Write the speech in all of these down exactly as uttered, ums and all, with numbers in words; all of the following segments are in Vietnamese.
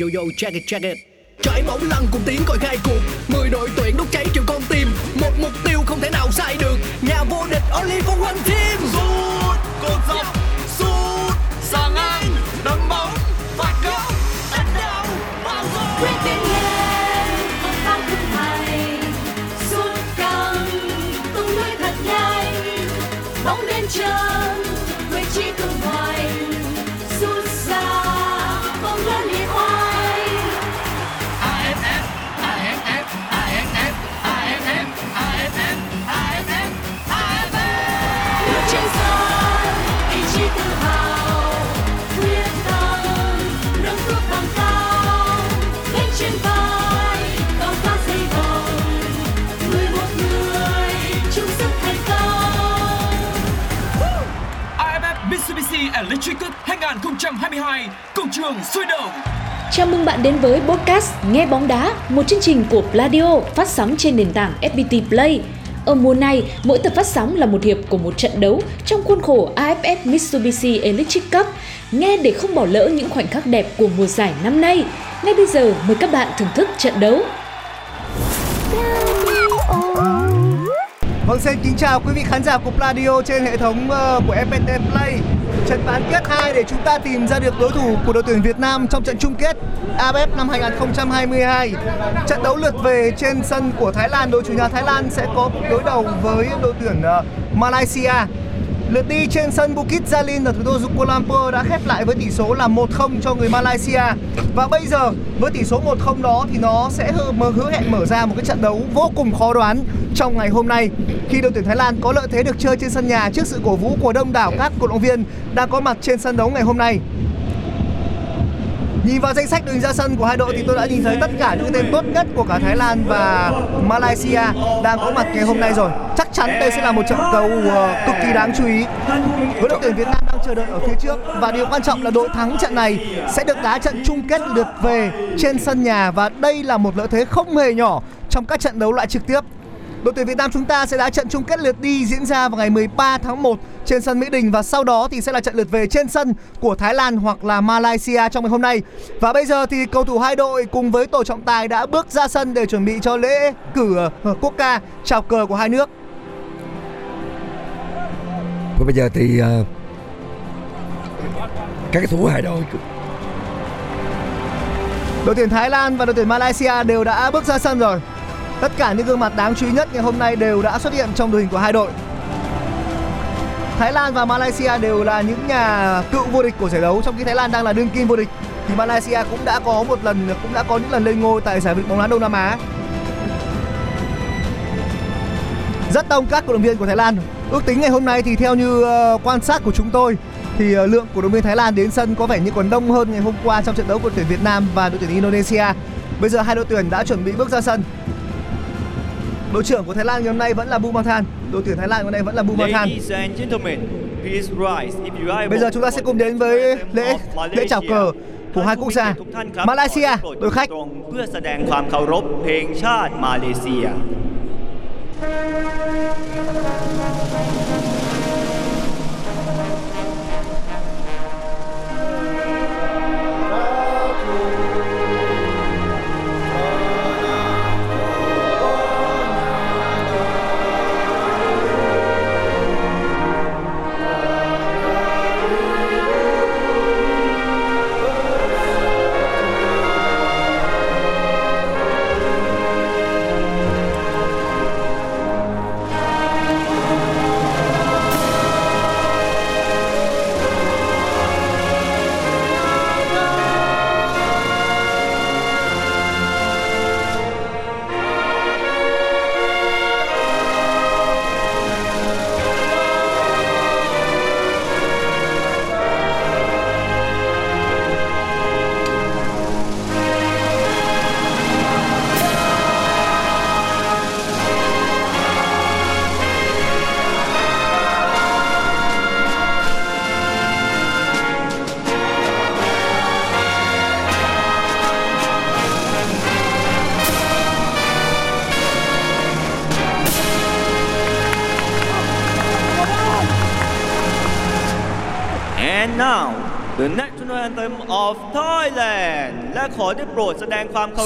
yo yo check it check it. Trải bóng lăng cùng tiếng còi khai cuộc, mười đội tuyển đốt cháy triệu con tim, một mục tiêu không thể nào sai được. Nhà vô địch only for one team. Rút cột dọc, sút ra ngang, đấm bóng, phạt góc, đánh đầu vào góc. Quyết định lên, con cao thức này, sút căng, tung lưới thật nhanh, bóng đến chân, vị trí cường hoành, sút xa, bóng lớn đi hoài. AFF, AFF, AFF, AFF, AFF, AFF, AFF. Bước trên sân, ý chí tự hào, quyết tâm, nâng bước bằng cao, lên trên vai, cao cao dây vòng, người một người, chung sức thành công. a ép ép Mitsubishi Electric hai không hai hai, công trường sôi động. Chào mừng bạn đến với podcast Nghe Bóng Đá, một chương trình của Pladio phát sóng trên nền tảng ép pê tê Play. Ở mùa này, mỗi tập phát sóng là một hiệp của một trận đấu trong khuôn khổ a ép ép Mitsubishi Electric Cup. Nghe để không bỏ lỡ những khoảnh khắc đẹp của mùa giải năm nay. Ngay bây giờ, mời các bạn thưởng thức trận đấu. Vâng, xin kính chào quý vị khán giả của Pladio trên hệ thống của ép pê tê Play. Trận bán kết hai để chúng ta tìm ra được đối thủ của đội tuyển Việt Nam trong trận chung kết a ép ép năm hai không hai hai. Trận đấu lượt về trên sân của Thái Lan, đội chủ nhà Thái Lan sẽ có đối đầu với đội tuyển Malaysia. Lượt đi trên sân Bukit Jalil ở thủ đô Kuala Lumpur đã khép lại với tỷ số là một không cho người Malaysia. Và bây giờ với tỷ số một không đó thì nó sẽ hứa hẹn mở ra một cái trận đấu vô cùng khó đoán trong ngày hôm nay, khi đội tuyển Thái Lan có lợi thế được chơi trên sân nhà trước sự cổ vũ của đông đảo các cổ động viên đang có mặt trên sân đấu ngày hôm nay. Nhìn vào danh sách đường ra sân của hai đội thì tôi đã nhìn thấy tất cả những tên tốt nhất của cả Thái Lan và Malaysia đang có mặt ngày hôm nay rồi. Chắc chắn đây sẽ là một trận đấu cực kỳ đáng chú ý, với đội tuyển Việt Nam đang chờ đợi ở phía trước. Và điều quan trọng là đội thắng trận này sẽ được đá trận chung kết lượt về trên sân nhà, và đây là một lợi thế không hề nhỏ trong các trận đấu loại trực tiếp. Đội tuyển Việt Nam chúng ta sẽ đá trận chung kết lượt đi diễn ra vào ngày mười ba tháng một trên sân Mỹ Đình, và sau đó thì sẽ là trận lượt về trên sân của Thái Lan hoặc là Malaysia trong ngày hôm nay. Và bây giờ thì cầu thủ hai đội cùng với tổ trọng tài đã bước ra sân để chuẩn bị cho lễ cử quốc ca, chào cờ của hai nước. Và bây giờ thì uh, các cầu thủ hai đội, đội tuyển Thái Lan và đội tuyển Malaysia đều đã bước ra sân rồi. Tất cả những gương mặt đáng chú ý nhất ngày hôm nay đều đã xuất hiện trong đội hình của hai đội. Thái Lan và Malaysia đều là những nhà cựu vô địch của giải đấu, trong khi Thái Lan đang là đương kim vô địch thì Malaysia cũng đã có một lần cũng đã có những lần lên ngôi tại giải vô địch bóng đá Đông Nam Á. Rất đông các cổ động viên của Thái Lan. Ước tính ngày hôm nay thì theo như quan sát của chúng tôi thì lượng cổ động viên Thái Lan đến sân có vẻ như còn đông hơn ngày hôm qua trong trận đấu của đội tuyển Việt Nam và đội tuyển Indonesia. Bây giờ hai đội tuyển đã chuẩn bị bước ra sân. Đội trưởng của Thái Lan ngày hôm nay vẫn là Bumathan. Đội tuyển Thái Lan ngày hôm nay vẫn là Bumathan. Bây giờ chúng ta sẽ cùng đến với lễ lễ chào cờ của hai quốc gia. Malaysia, đội khách.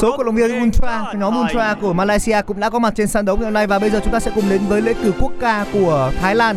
Số cổ động viên Ultra, nhóm Ultra của Malaysia cũng đã có mặt trên sân đấu ngày hôm nay. Và bây giờ chúng ta sẽ cùng đến với lễ cử quốc ca của Thái Lan.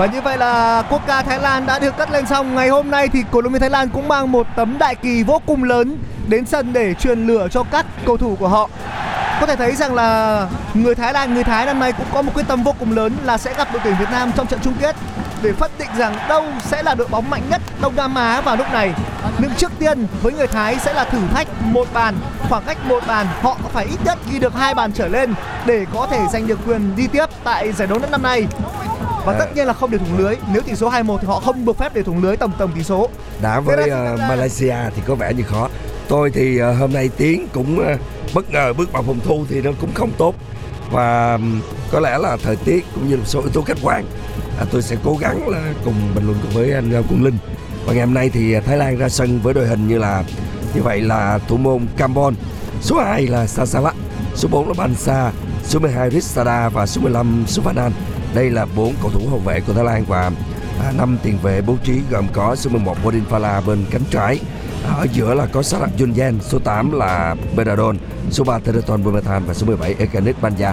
Và như vậy là quốc ca Thái Lan đã được cất lên xong. Ngày hôm nay thì cổ động viên Thái Lan cũng mang một tấm đại kỳ vô cùng lớn đến sân để truyền lửa cho các cầu thủ của họ. Có thể thấy rằng là người Thái Lan, người Thái năm nay cũng có một quyết tâm vô cùng lớn là sẽ gặp đội tuyển Việt Nam trong trận chung kết để phân định rằng đâu sẽ là đội bóng mạnh nhất Đông Nam Á vào lúc này. Nhưng trước tiên với người Thái sẽ là thử thách một bàn, khoảng cách một bàn, họ phải ít nhất ghi được hai bàn trở lên để có thể giành được quyền đi tiếp tại giải đấu năm nay. Và tất nhiên là không để thủng lưới. Nếu tỷ số hai một thì họ không được phép để thủng lưới tổng tổng tỷ số. Đã với uh, Malaysia thì có vẻ như khó. Tôi thì uh, hôm nay Tiến cũng uh, bất ngờ bước vào phòng thu thì nó cũng không tốt. Và um, có lẽ là thời tiết cũng như một số yếu tố khách quan. À, tôi sẽ cố gắng là cùng bình luận cùng với anh Quang Linh. Và ngày hôm nay thì Thái Lan ra sân với đội hình như là như vậy là thủ môn Kambon, số hai là Sasalat, số bốn là Bansa, số mười hai Risada và số mười lăm Suvanan. Đây là bốn cầu thủ hậu vệ của Thái Lan và năm tiền vệ bố trí gồm có số mười một Bodin Phala bên cánh trái, ở giữa là có Sarak Junjan, số tám là Beradon, số ba Tereton Bumathan và số mười bảy Ekanit Banja.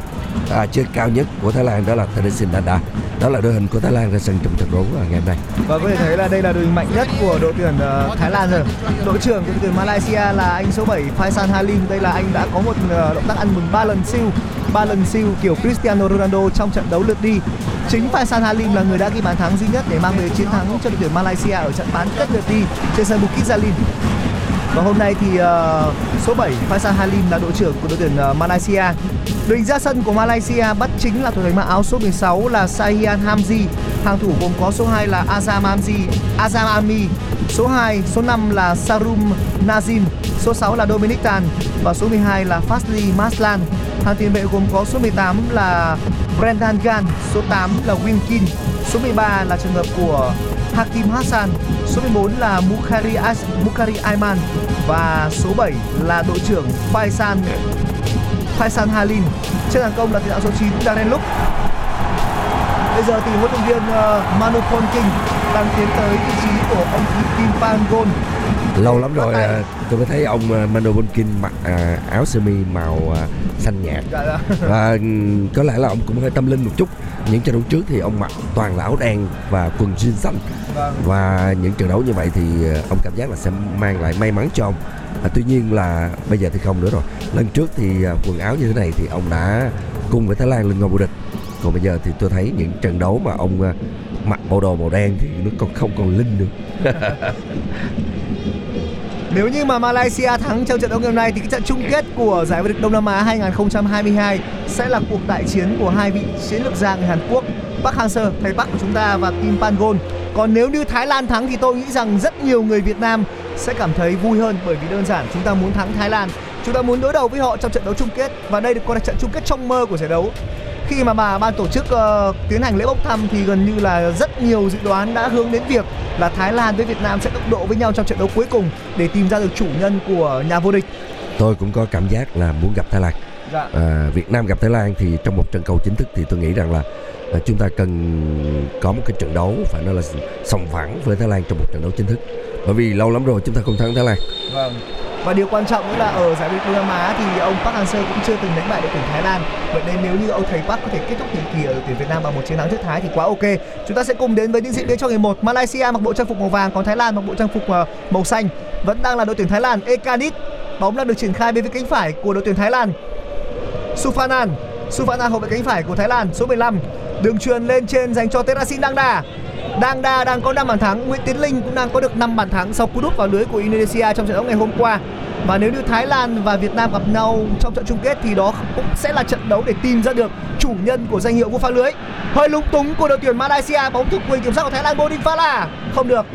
À, chơi cao nhất của Thái Lan đó là Teresin Danda. Đó là đội hình của Thái Lan ra sân trong trận đấu ngày hôm nay. Và có thể thấy là đây là đội hình mạnh nhất của đội tuyển uh, Thái Lan rồi. Đội trưởng của đội tuyển Malaysia là anh số bảy Faisal Halim. Đây là anh đã có một uh, động tác ăn mừng ba lần siêu, ba lần siêu kiểu Cristiano Ronaldo trong trận đấu lượt đi. Chính Faisal Halim là người đã ghi bàn thắng duy nhất để mang về chiến thắng cho đội tuyển Malaysia ở trận bán kết lượt đi trên sân Bukit Jalil. Và hôm nay thì uh, số bảy Faisal Halim là đội trưởng của đội tuyển uh, Malaysia. Đội hình ra sân của Malaysia bắt chính là thủ thành mặc áo số mười sáu là Sahian Hamzi. Hàng thủ gồm có số hai là Azam Hamzi, Azam Ami, số hai, số năm là Sarum Nazim, số sáu là Dominic Tan và số mười hai là Fasli Maslan. Hàng tiền vệ gồm có số mười tám là Brendan Gan, số tám là Winkin, số mười ba là trường hợp của Hakim Hassan, số mười bốn là Mukhari, Mukhari Aiman và số bảy là đội trưởng Faisal Faisal Halim. Trên hàng công là tiền đạo số chín Darren Look. Bây giờ thì huấn luyện viên uh, Manu Polking đang tiến tới vị trí của ông Kim Pangol. Lâu lắm rồi uh, tôi mới thấy ông uh, Manu Polking mặc uh, áo sơ mi màu uh, xanh nhạt. Và có lẽ là ông cũng hơi tâm linh một chút. Những trận đấu trước thì ông mặc toàn là áo đen và quần jean xanh. Và những trận đấu như vậy thì ông cảm giác là sẽ mang lại may mắn cho ông. À, tuy nhiên là bây giờ thì không nữa rồi. Lần trước thì quần áo như thế này thì ông đã cùng với Thái Lan lên ngôi vô địch. Còn bây giờ thì tôi thấy những trận đấu mà ông mặc bộ đồ màu đen thì nó còn không còn linh nữa. Nếu như mà Malaysia thắng trong trận đấu ngày hôm nay thì cái trận chung kết của giải vô địch Đông Nam Á hai không hai hai sẽ là cuộc đại chiến của hai vị chiến lược gia người Hàn Quốc, Park Hang-seo, thầy Park của chúng ta, và Kim Pangol. Còn nếu như Thái Lan thắng thì tôi nghĩ rằng rất nhiều người Việt Nam sẽ cảm thấy vui hơn, bởi vì đơn giản chúng ta muốn thắng Thái Lan, chúng ta muốn đối đầu với họ trong trận đấu chung kết, và đây được coi là trận chung kết trong mơ của giải đấu. Khi mà bà ban tổ chức uh, tiến hành lễ bốc thăm thì gần như là rất nhiều dự đoán đã hướng đến việc là Thái Lan với Việt Nam sẽ đụng độ với nhau trong trận đấu cuối cùng để tìm ra được chủ nhân của nhà vô địch. Tôi cũng có cảm giác là muốn gặp Thái Lan. Dạ. À, Việt Nam gặp Thái Lan thì trong một trận cầu chính thức thì tôi nghĩ rằng là à, chúng ta cần có một cái trận đấu phải nói là sòng phẳng với Thái Lan trong một trận đấu chính thức. Bởi vì lâu lắm rồi chúng ta không thắng Thái Lan. Vâng. Và điều quan trọng nữa là ở giải vô địch Đông Nam Á thì ông Park Hang-seo cũng chưa từng đánh bại đội tuyển Thái Lan. Vậy nên nếu như ông thầy Park có thể kết thúc nhiệm kỳ ở đội tuyển Việt Nam bằng một chiến thắng trước Thái thì quá ok. Chúng ta sẽ cùng đến với những diễn biến cho ngày một. Malaysia mặc bộ trang phục màu vàng, còn Thái Lan mặc bộ trang phục màu xanh. Vẫn đang là đội tuyển Thái Lan. Ekanit, bóng đang được triển khai bên phía cánh phải của đội tuyển Thái Lan. Suvanan, Suvanan hậu vệ cánh phải của Thái Lan, số mười lăm. Đường chuyền lên trên dành cho Terasin Danda. Đang Đa đang có năm bàn thắng, Nguyễn Tiến Linh cũng đang có được năm bàn thắng sau cú đúp vào lưới của Indonesia trong trận đấu ngày hôm qua. Và nếu như Thái Lan và Việt Nam gặp nhau trong trận chung kết thì đó cũng sẽ là trận đấu để tìm ra được chủ nhân của danh hiệu cú phá lưới. Hơi lúng túng của đội tuyển Malaysia, bóng thuộc quyền kiểm soát của Thái Lan, Bodin Phala không được.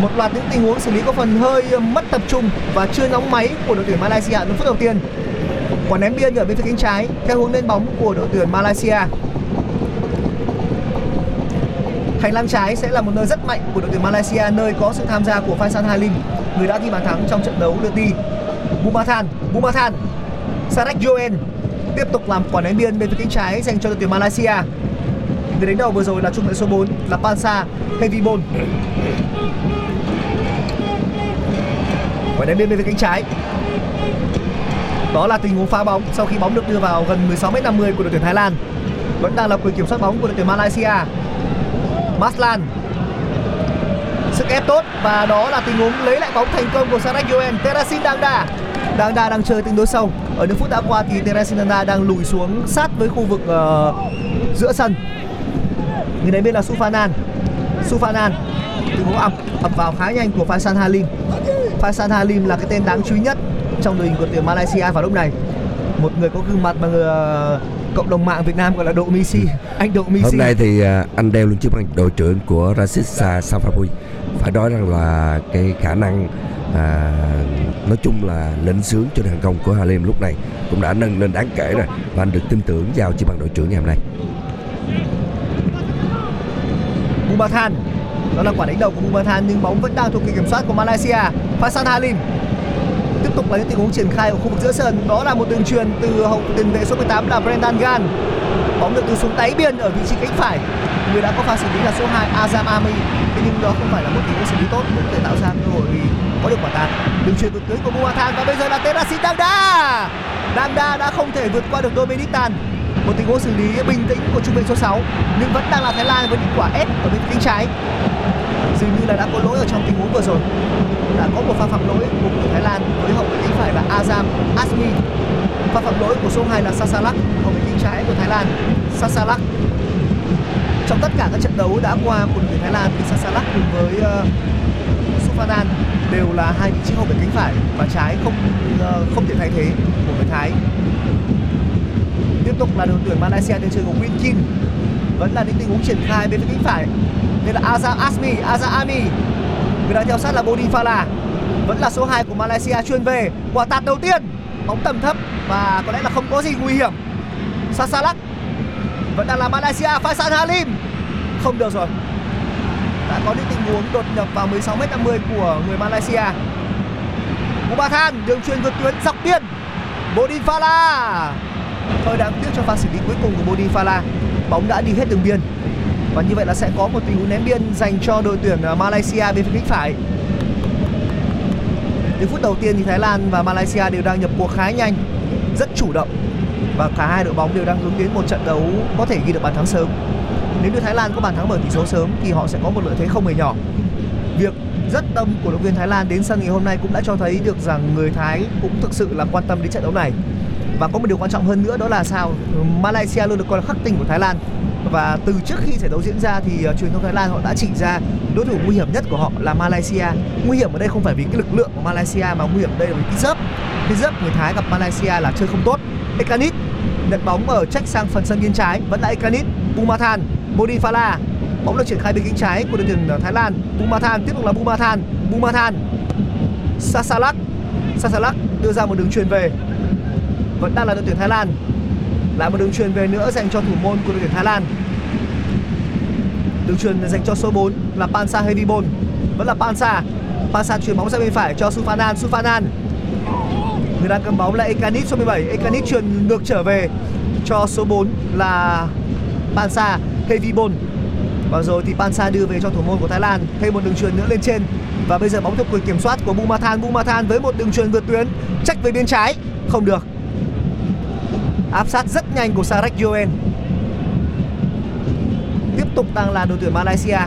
Một loạt những tình huống xử lý có phần hơi mất tập trung và chưa nóng máy của đội tuyển Malaysia ở phút đầu tiên. Quả ném biên ở bên phía cánh trái theo hướng lên bóng của đội tuyển Malaysia. Hành lang trái sẽ là một nơi rất mạnh của đội tuyển Malaysia, nơi có sự tham gia của Faisal Halim, người đã ghi bàn thắng trong trận đấu lượt đi. Bumathan, Bumathan, Sarek Joen tiếp tục làm quả ném biên bên phía cánh trái dành cho đội tuyển Malaysia. Người đánh đầu vừa rồi là trung vệ số bốn là Pansa Hevibon. Quả ném biên bên phía cánh trái. Đó là tình huống phá bóng sau khi bóng được đưa vào gần mười sáu mét năm mươi của đội tuyển Thái Lan. Vẫn đang là quyền kiểm soát bóng của đội tuyển Malaysia. Maslan sức ép tốt và đó là tình huống lấy lại bóng thành công của Sarek Joen. Terasin Đăng Đa Đăng Đa đang chơi tương đối sâu. Ở những phút đã qua thì Terasin Đăng Đa đang lùi xuống sát với khu vực uh, giữa sân. Người đến bên là Sufanan Sufanan tình huống ập ập vào khá nhanh của Faisal Halim. Faisal Halim là cái tên đáng chú ý nhất trong đội hình của tuyển Malaysia vào lúc này. Một người có gương mặt mà người, uh, cộng đồng mạng Việt Nam gọi là Độ Messi, anh Độ Messi. Hôm nay thì anh đeo luôn chiếc băng đội trưởng của Rashica Safavi. Phải nói rằng là cái khả năng à, nói chung là lĩnh sướng cho hàng công của Halim lúc này cũng đã nâng lên đáng kể rồi và anh được tin tưởng giao chiếc băng đội trưởng ngày hôm nay. Bumathan, đó là quả đánh đầu của Bumathan nhưng bóng vẫn đang thuộc quyền kiểm soát của Malaysia. Faisal Halim tiếp tục là những tình huống triển khai ở khu vực giữa sân. Đó là một đường truyền từ hậu tiền vệ số mười tám là Brendan Gan. Bóng được từ xuống đáy biên ở vị trí cánh phải. Người đã có pha xử lý là số hai Azam Ami. Thế nhưng đó không phải là một tình huống xử lý tốt cũng để tạo ra cơ hội vì có được quả tạt. Đường truyền vượt lưới của Bumathan và bây giờ là Terasin Dangda. Dangda đã không thể vượt qua được Dominic Tan. Một tình huống xử lý bình tĩnh của trung vệ số sáu nhưng vẫn đang là Thái Lan với những quả ép ở bên cánh trái. Dường như là đã có lỗi ở trong tình huống vừa rồi. Đã có một pha phạm lỗi của đội Thái Lan với hậu vệ cánh phải là Azam Asmi. Pha phạm lỗi của số hai là Sasalak, hậu vệ cánh trái của Thái Lan. Sasalak trong tất cả các trận đấu đã qua của đội Thái Lan thì Sasalak cùng với uh, Sufanan đều là hai vị trí hậu vệ cánh phải và trái không uh, không thể thay thế của người Thái. Tiếp tục là đội tuyển Malaysia đang chơi của Win Kin. Vẫn là những tình huống triển khai bên phía cánh phải. Đây là Azam Asmi, Azam Ami. Người đang theo sát là Bodin Phala. Vẫn là số hai của Malaysia chuyên về. Quả tạt đầu tiên, bóng tầm thấp và có lẽ là không có gì nguy hiểm. Sasalak vẫn đang là Malaysia, Faisal Halim. Không được rồi. Đã có những tình huống đột nhập vào mười sáu mét năm mươi của người Malaysia. Bumathan, đường truyền vượt tuyến dọc biên. Bodin Phala. Hơi đáng tiếc cho pha xử lý cuối cùng của Bodin Phala. Bóng đã đi hết đường biên. Và như vậy là sẽ có một tình huống ném biên dành cho đội tuyển Malaysia bên phía cánh phải. Đến phút đầu tiên thì Thái Lan và Malaysia đều đang nhập cuộc khá nhanh, rất chủ động. Và cả hai đội bóng đều đang hướng đến một trận đấu có thể ghi được bàn thắng sớm. Nếu như Thái Lan có bàn thắng mở tỷ số sớm thì họ sẽ có một lợi thế không hề nhỏ. Việc rất tâm của đội tuyển Thái Lan đến sân ngày hôm nay cũng đã cho thấy được rằng người Thái cũng thực sự là quan tâm đến trận đấu này. Và có một điều quan trọng hơn nữa đó là sao Malaysia luôn được coi là khắc tinh của Thái Lan. Và từ trước khi giải đấu diễn ra thì uh, truyền thông Thái Lan họ đã chỉ ra đối thủ nguy hiểm nhất của họ là Malaysia. Nguy hiểm ở đây không phải vì cái lực lượng của Malaysia mà nguy hiểm ở đây là vì cái dớp. Cái dớp người Thái gặp Malaysia là chơi không tốt. Ekanit nhận bóng ở trách sang phần sân biên trái, vẫn là Ekanit, Bumathan, Bodin Phala. Bóng được triển khai bên cánh trái của đội tuyển Thái Lan. Bumathan tiếp tục là Bumathan, Bumathan, Sasalak, Sasalak đưa ra một đường truyền về. Vẫn đang là đội tuyển Thái Lan. Lại một đường truyền về nữa dành cho thủ môn của đội tuyển Thái Lan. Đường truyền dành cho số bốn là Pansa Hevibon. Vẫn là Pansa. Pansa truyền bóng ra bên phải cho Sufanan. Sufanan. Người đang cầm bóng là Ekanit số mười bảy. Ekanit truyền ngược trở về cho số bốn là Pansa Hevibon. Và rồi thì Pansa đưa về cho thủ môn của Thái Lan. Thêm một đường truyền nữa lên trên. Và bây giờ bóng thuộc quyền kiểm soát của Bumathan. Bumathan với một đường truyền vượt tuyến trách về bên trái. Không được. Áp sát rất nhanh của Sarek Joen. Tiếp tục đang là đội tuyển Malaysia.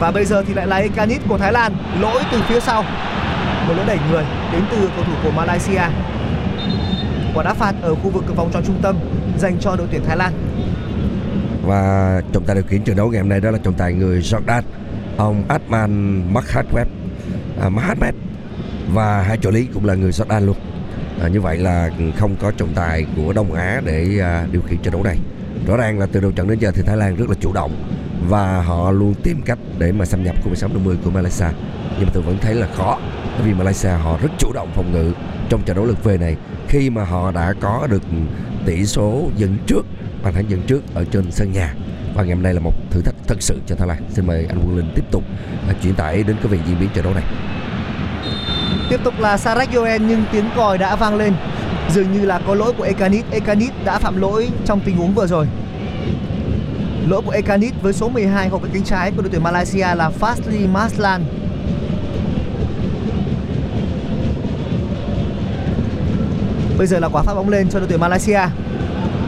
Và bây giờ thì lại là Ekanit của Thái Lan. Lỗi từ phía sau. Một lỗi đẩy người đến từ cầu thủ của Malaysia. Quả đá phạt ở khu vực vòng tròn trung tâm dành cho đội tuyển Thái Lan. Và trọng tài điều khiển trận đấu ngày hôm nay đó là trọng tài người Jordan, ông Adman Mahathweb à, Mahathweb và hai trợ lý cũng là người Jordan luôn. À, như vậy là không có trọng tài của Đông Á để à, điều khiển trận đấu này. Rõ ràng là từ đầu trận đến giờ thì Thái Lan rất là chủ động và họ luôn tìm cách để mà xâm nhập khu mười sáu năm mươi của Malaysia, nhưng mà tôi vẫn thấy là khó, bởi vì Malaysia họ rất chủ động phòng ngự trong trận đấu lượt về này, khi mà họ đã có được tỷ số dẫn trước, bàn thắng dẫn trước ở trên sân nhà. Và ngày hôm nay là một thử thách thật sự cho Thái Lan. Xin mời anh Quân Linh tiếp tục chuyển tải đến quý vị diễn biến trận đấu này. Tiếp tục là Sarach Yoen, nhưng tiếng còi đã vang lên, dường như là có lỗi của Ekanit. Ekanit đã phạm lỗi trong tình huống vừa rồi. Lỗi của Ekanit với số mười hai, hậu vệ cánh trái của đội tuyển Malaysia là Fazli Maslan. Bây giờ là quả phát bóng lên cho đội tuyển Malaysia.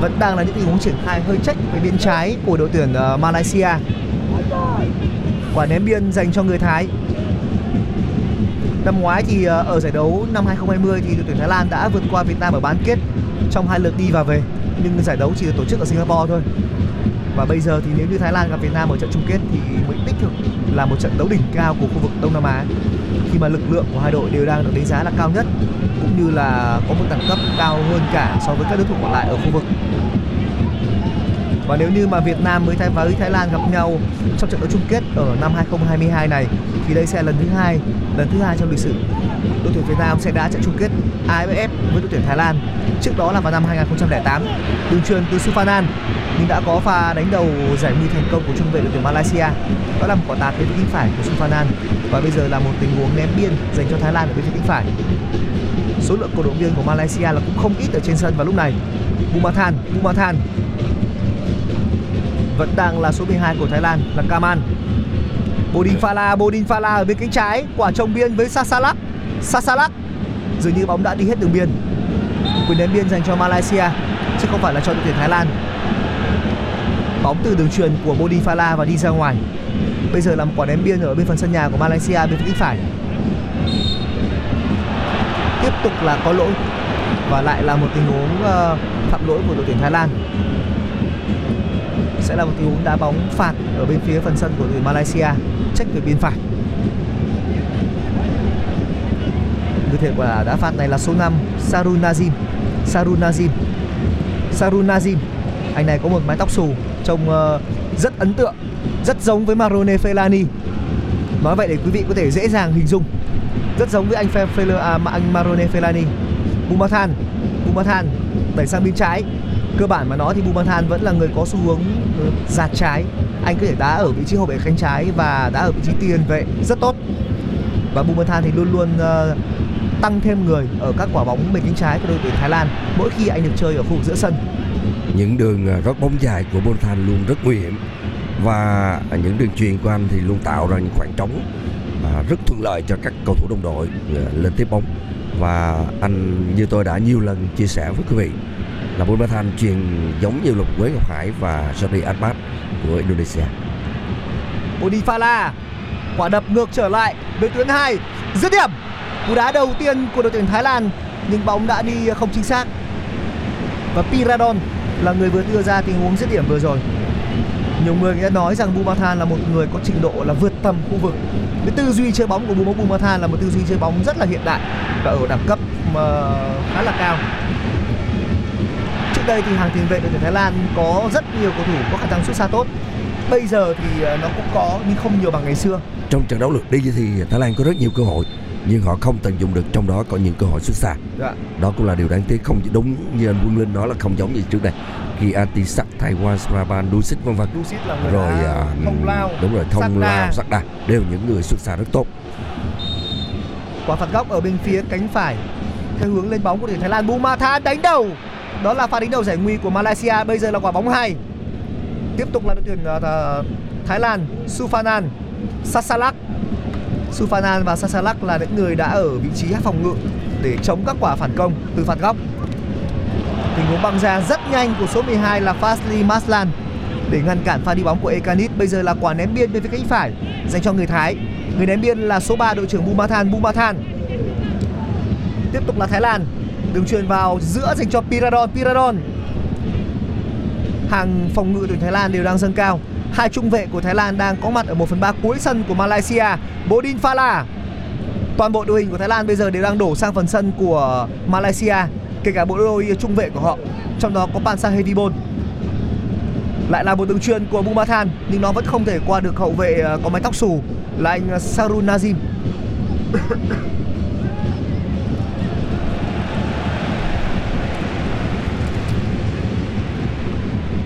Vẫn đang là những tình huống triển khai hơi trách về biên trái của đội tuyển uh, Malaysia. Quả ném biên dành cho người Thái. Năm ngoái thì uh, ở giải đấu năm hai không hai không thì đội tuyển Thái Lan đã vượt qua Việt Nam ở bán kết trong hai lượt đi và về, nhưng giải đấu chỉ được tổ chức ở Singapore thôi. Và bây giờ thì nếu như Thái Lan gặp Việt Nam ở trận chung kết thì mới đích thực là một trận đấu đỉnh cao của khu vực Đông Nam Á, khi mà lực lượng của hai đội đều đang được đánh giá là cao nhất, cũng như là có một đẳng cấp cao hơn cả so với các đối thủ còn lại ở khu vực. Và nếu như mà Việt Nam với Thái với Thái Lan gặp nhau trong trận đấu chung kết ở năm hai không hai hai này thì đây sẽ là lần thứ hai, lần thứ hai trong lịch sử đội tuyển Việt Nam sẽ đá trận chung kết a ép ép với đội tuyển Thái Lan. Trước đó là vào năm hai không không tám, đường truyền từ Sufanan nhưng đã có pha đánh đầu giải nguy thành công của trung vệ đội tuyển Malaysia. Đó là một quả tạt đến bên phải của Sufanan. Và bây giờ là một tình huống ném biên dành cho Thái Lan ở bên phía bên phải. Số lượng cổ động viên của Malaysia là cũng không ít ở trên sân vào lúc này. Bumathan, Bumathan vẫn đang là số mười hai của Thái Lan là Kamal. Bodin Fala, Bodin Fala ở bên cánh trái, quả trồng biên với Sasalak. Sasalak dường như bóng đã đi hết đường biên. Quyền ném biên dành cho Malaysia chứ không phải là cho đội tuyển Thái Lan. Bóng từ đường truyền của Bodin Fala và đi ra ngoài. Bây giờ là một quả ném biên ở bên phần sân nhà của Malaysia bên phía phải. Tiếp tục là có lỗi và lại là một tình huống uh, phạm lỗi của đội tuyển Thái Lan. Sẽ là một tình huống đá bóng phạt ở bên phía phần sân của đội Malaysia, check về biên phải. Người thể quả đá phạt này là số năm Sarun Nazim. Sarun Nazim. Sarun Nazim. Anh này có một mái tóc xù trông uh, rất ấn tượng, rất giống với Marone Fellaini. Nói vậy để quý vị có thể dễ dàng hình dung. Rất giống với anh Fe, Fe, à, anh Marone Fellaini. Bumathan, Bumathan đẩy sang bên trái. Cơ bản mà nói thì Bumathan vẫn là người có xu hướng dạt trái. Anh có thể đá ở vị trí hậu vệ cánh trái và đá ở vị trí tiền vệ rất tốt. Và Bumathan thì luôn luôn uh, tăng thêm người ở các quả bóng bên cánh trái của đội tuyển Thái Lan mỗi khi anh được chơi ở khu vực giữa sân. Những đường rót bóng dài của Bumathan luôn rất nguy hiểm, và những đường chuyền của anh thì luôn tạo ra những khoảng trống rất thuận lợi cho các cầu thủ đồng đội lên tiếp bóng. Và anh, như tôi đã nhiều lần chia sẻ với quý vị, là Bumathan chuyền giống như Lục Quế Ngọc Hải và Sony Ahmad của Indonesia. Odifala, quả đập ngược trở lại bên tuyến hai, dứt điểm. Cú đá đầu tiên của đội tuyển Thái Lan nhưng bóng đã đi không chính xác. Và Piradon là người vừa đưa ra tình huống dứt điểm vừa rồi. Nhiều người đã nói rằng Bumathan là một người có trình độ là vượt tầm khu vực. Cái tư duy chơi bóng của Bumathan là một tư duy chơi bóng rất là hiện đại và ở đẳng cấp khá là cao. Trước đây thì hàng tiền vệ đội tuyển Thái Lan có rất nhiều cầu thủ có khả năng sút xa tốt. Bây giờ thì nó cũng có nhưng không nhiều bằng ngày xưa. Trong trận đấu lượt đi thì Thái Lan có rất nhiều cơ hội nhưng họ không tận dụng được, trong đó có những cơ hội sút xa. Dạ. Đó cũng là điều đáng tiếc, không đúng như anh Quân Linh nói là không giống như trước đây. Khi Atisak, Taiwan, Sraban, Dusit vân vân. Dusit là người rồi, à, Thông Lao, đúng rồi, Thông Lao, Sakda đều những người sút xa rất tốt. Quả phạt góc ở bên phía cánh phải theo hướng lên bóng của đội Thái Lan. Bumathan đánh đầu. Đó là pha đánh đầu giải nguy của Malaysia. Bây giờ là quả bóng hay. Tiếp tục là đội tuyển uh, Thái Lan, Sufanan, Sasalak. Sufanan và Sasalak là những người đã ở vị trí phòng ngự để chống các quả phản công từ phạt góc. Tình huống băng ra rất nhanh của số mười hai là Fazli Maslan để ngăn cản pha đi bóng của Ekanit. Bây giờ là quả ném biên bên phía cánh phải dành cho người Thái. Người ném biên là số ba đội trưởng Bumathan. Bumathan. Tiếp tục là Thái Lan. Đường truyền vào giữa dành cho Piradon. Piradon hàng phòng ngự đội Thái Lan đều đang dâng cao. Hai trung vệ của Thái Lan đang có mặt ở một phần ba cuối sân của Malaysia. Bodin Phala. Toàn bộ đội hình của Thái Lan bây giờ đều đang đổ sang phần sân của Malaysia, kể cả bộ đôi trung vệ của họ, trong đó có Pansahevibol. Lại là một đường chuyền của Bumathan nhưng nó vẫn không thể qua được hậu vệ có mái tóc xù là anh Sarun Nazim.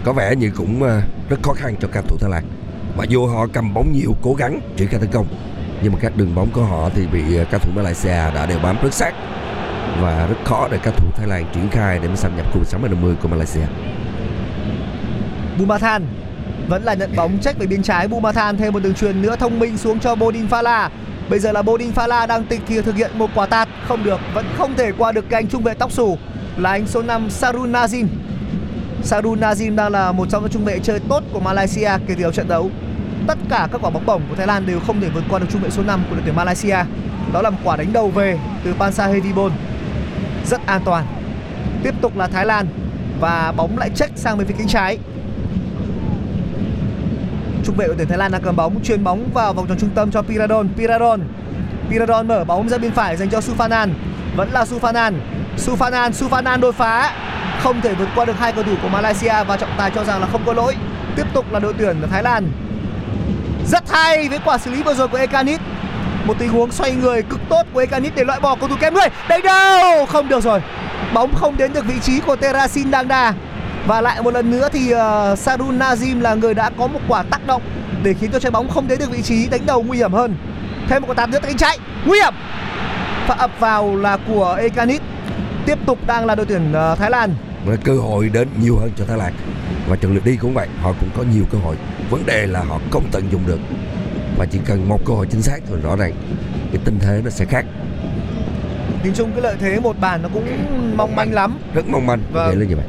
Có vẻ như cũng rất khó khăn cho cầu thủ Thái Lan, mặc dù họ cầm bóng nhiều, cố gắng triển khai tấn công, nhưng mà các đường bóng của họ thì bị cầu thủ Malaysia đã đều bám rất sát và rất khó để cầu thủ Thái Lan triển khai để mà xâm nhập khu sáu mươi năm mươi của Malaysia. Bumathan vẫn là nhận bóng check về bên trái. Bumathan thêm một đường chuyền nữa thông minh xuống cho Bodin Phala. Bây giờ là Bodin Phala đang tình kia thực hiện một quả tạt, không được, vẫn không thể qua được cái anh trung vệ tóc xù là anh số năm Sarun Nazim. Sarun Nazim đang là một trong các trung vệ chơi tốt của Malaysia kể từ đầu trận đấu. Tất cả các quả bóng bổng của Thái Lan đều không thể vượt qua được trung vệ số năm của đội tuyển Malaysia. Đó là một quả đánh đầu về từ Pansahevibol, rất an toàn. Tiếp tục là Thái Lan và bóng lại check sang bên phía cánh trái. Trung vệ của tuyển Thái Lan đang cầm bóng, chuyền bóng vào vòng tròn trung tâm cho Piradon. Piradon Piradon mở bóng ra bên phải dành cho Sufanan. Vẫn là Sufanan Sufanan Sufanan đột phá, không thể vượt qua được hai cầu thủ của Malaysia và trọng tài cho rằng là không có lỗi. Tiếp tục là đội tuyển Thái Lan. Rất hay với quả xử lý vừa rồi của Ekanit. Một tình huống xoay người cực tốt của Ekanit để loại bỏ cầu thủ kém người. Đánh đâu, không được rồi. Bóng không đến được vị trí của Terasin Dangda. Và lại một lần nữa thì uh, Sarun Nazim là người đã có một quả tác động để khiến cho trái bóng không đến được vị trí, đánh đầu nguy hiểm hơn. Thêm một quả tạt nữa cánh trái, nguy hiểm. Và ập vào là của Ekanit. Tiếp tục đang là đội tuyển uh, Thái Lan. Cơ hội đến nhiều hơn cho Thái Lan. Và trận lượt đi cũng vậy, họ cũng có nhiều cơ hội. Vấn đề là họ không tận dụng được. Và chỉ cần một cơ hội chính xác thôi, rõ ràng cái tình thế nó sẽ khác. Nhìn chung cái lợi thế một bàn nó cũng mong manh lắm. Rất mong manh, và... để là như vậy.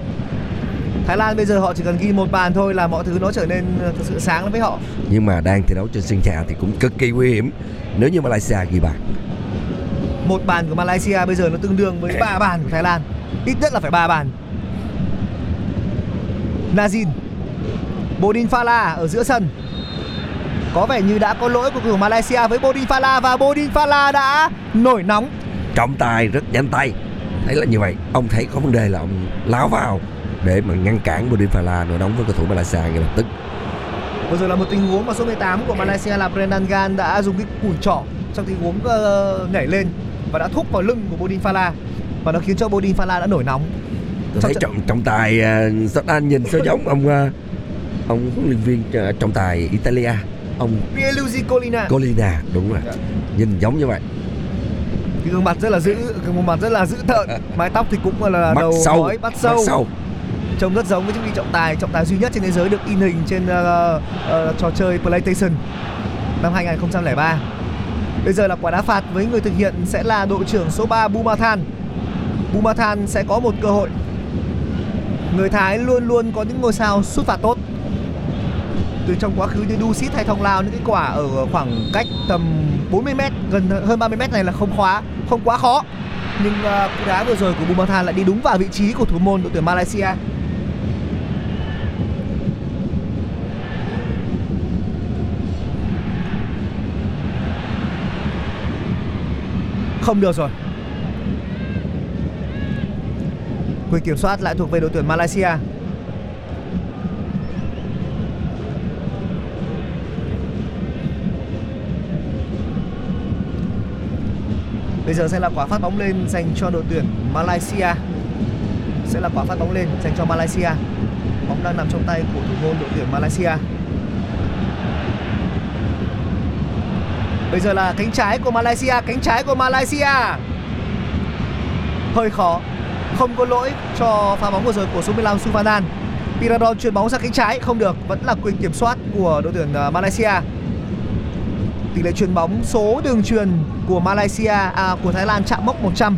Thái Lan bây giờ họ chỉ cần ghi một bàn thôi là mọi thứ nó trở nên thực sự sáng lắm với họ. Nhưng mà đang thi đấu trên sân nhà thì cũng cực kỳ nguy hiểm nếu như Malaysia ghi bàn. Một bàn của Malaysia bây giờ nó tương đương với ba bàn của Thái Lan. Ít nhất là phải ba bàn. Nazin, Bodin Phala ở giữa sân. Có vẻ như đã có lỗi của cầu thủ Malaysia với Bodin Phala và Bodin Phala đã nổi nóng. Trọng tài rất nhanh tay. Thấy là như vậy, ông thấy có vấn đề là ông lao vào để mà ngăn cản Bodin Phala nổi nóng với cầu thủ Malaysia ngay lập tức. Vừa rồi là một tình huống mà số mười tám của Malaysia là Brendan Gan đã dùng cái cùi trỏ trong tình huống uh, nhảy lên và đã thúc vào lưng của Bodin Phala và nó khiến cho Bodin Phala đã nổi nóng. Tôi thấy trọng trọng tài uh, rất anh nhìn sao giống ông uh, ông huấn luyện viên uh, trọng tài Italia, ông Pierluigi Collina. Collina đúng rồi, yeah. Nhìn giống như vậy. Cái gương mặt rất là dữ, cái gương mặt rất là dữ tợn, mái tóc thì cũng là mắt đầu sâu, nói, bắt sâu, sâu. Trông rất giống với những vị trọng tài, trọng tài duy nhất trên thế giới được in hình trên uh, uh, trò chơi PlayStation năm hai không không ba. Bây giờ là quả đá phạt với người thực hiện sẽ là đội trưởng số ba Bumathan. Bumathan sẽ có một cơ hội. Người Thái luôn luôn có những ngôi sao sút phạt tốt từ trong quá khứ như Dusit hay Thong Lao, những cái quả ở khoảng cách tầm bốn mươi mét, gần hơn ba mươi mét này là không khóa, không quá khó. Nhưng uh, cú đá vừa rồi của Bumathan lại đi đúng vào vị trí của thủ môn đội tuyển Malaysia. Không được rồi. Quyền kiểm soát lại thuộc về đội tuyển Malaysia. Bây giờ sẽ là quả phát bóng lên dành cho đội tuyển Malaysia. Sẽ là quả phát bóng lên dành cho Malaysia. Bóng đang nằm trong tay của thủ môn đội tuyển Malaysia. Bây giờ là cánh trái của Malaysia, cánh trái của Malaysia. Hơi khó. Không có lỗi cho pha bóng vừa rồi của số mười lăm Sufanan. Piradon chuyền bóng sang cánh trái, không được, vẫn là quyền kiểm soát của đội tuyển Malaysia. Tỷ lệ chuyền bóng, số đường chuyền của Malaysia à, của Thái Lan chạm mốc một trăm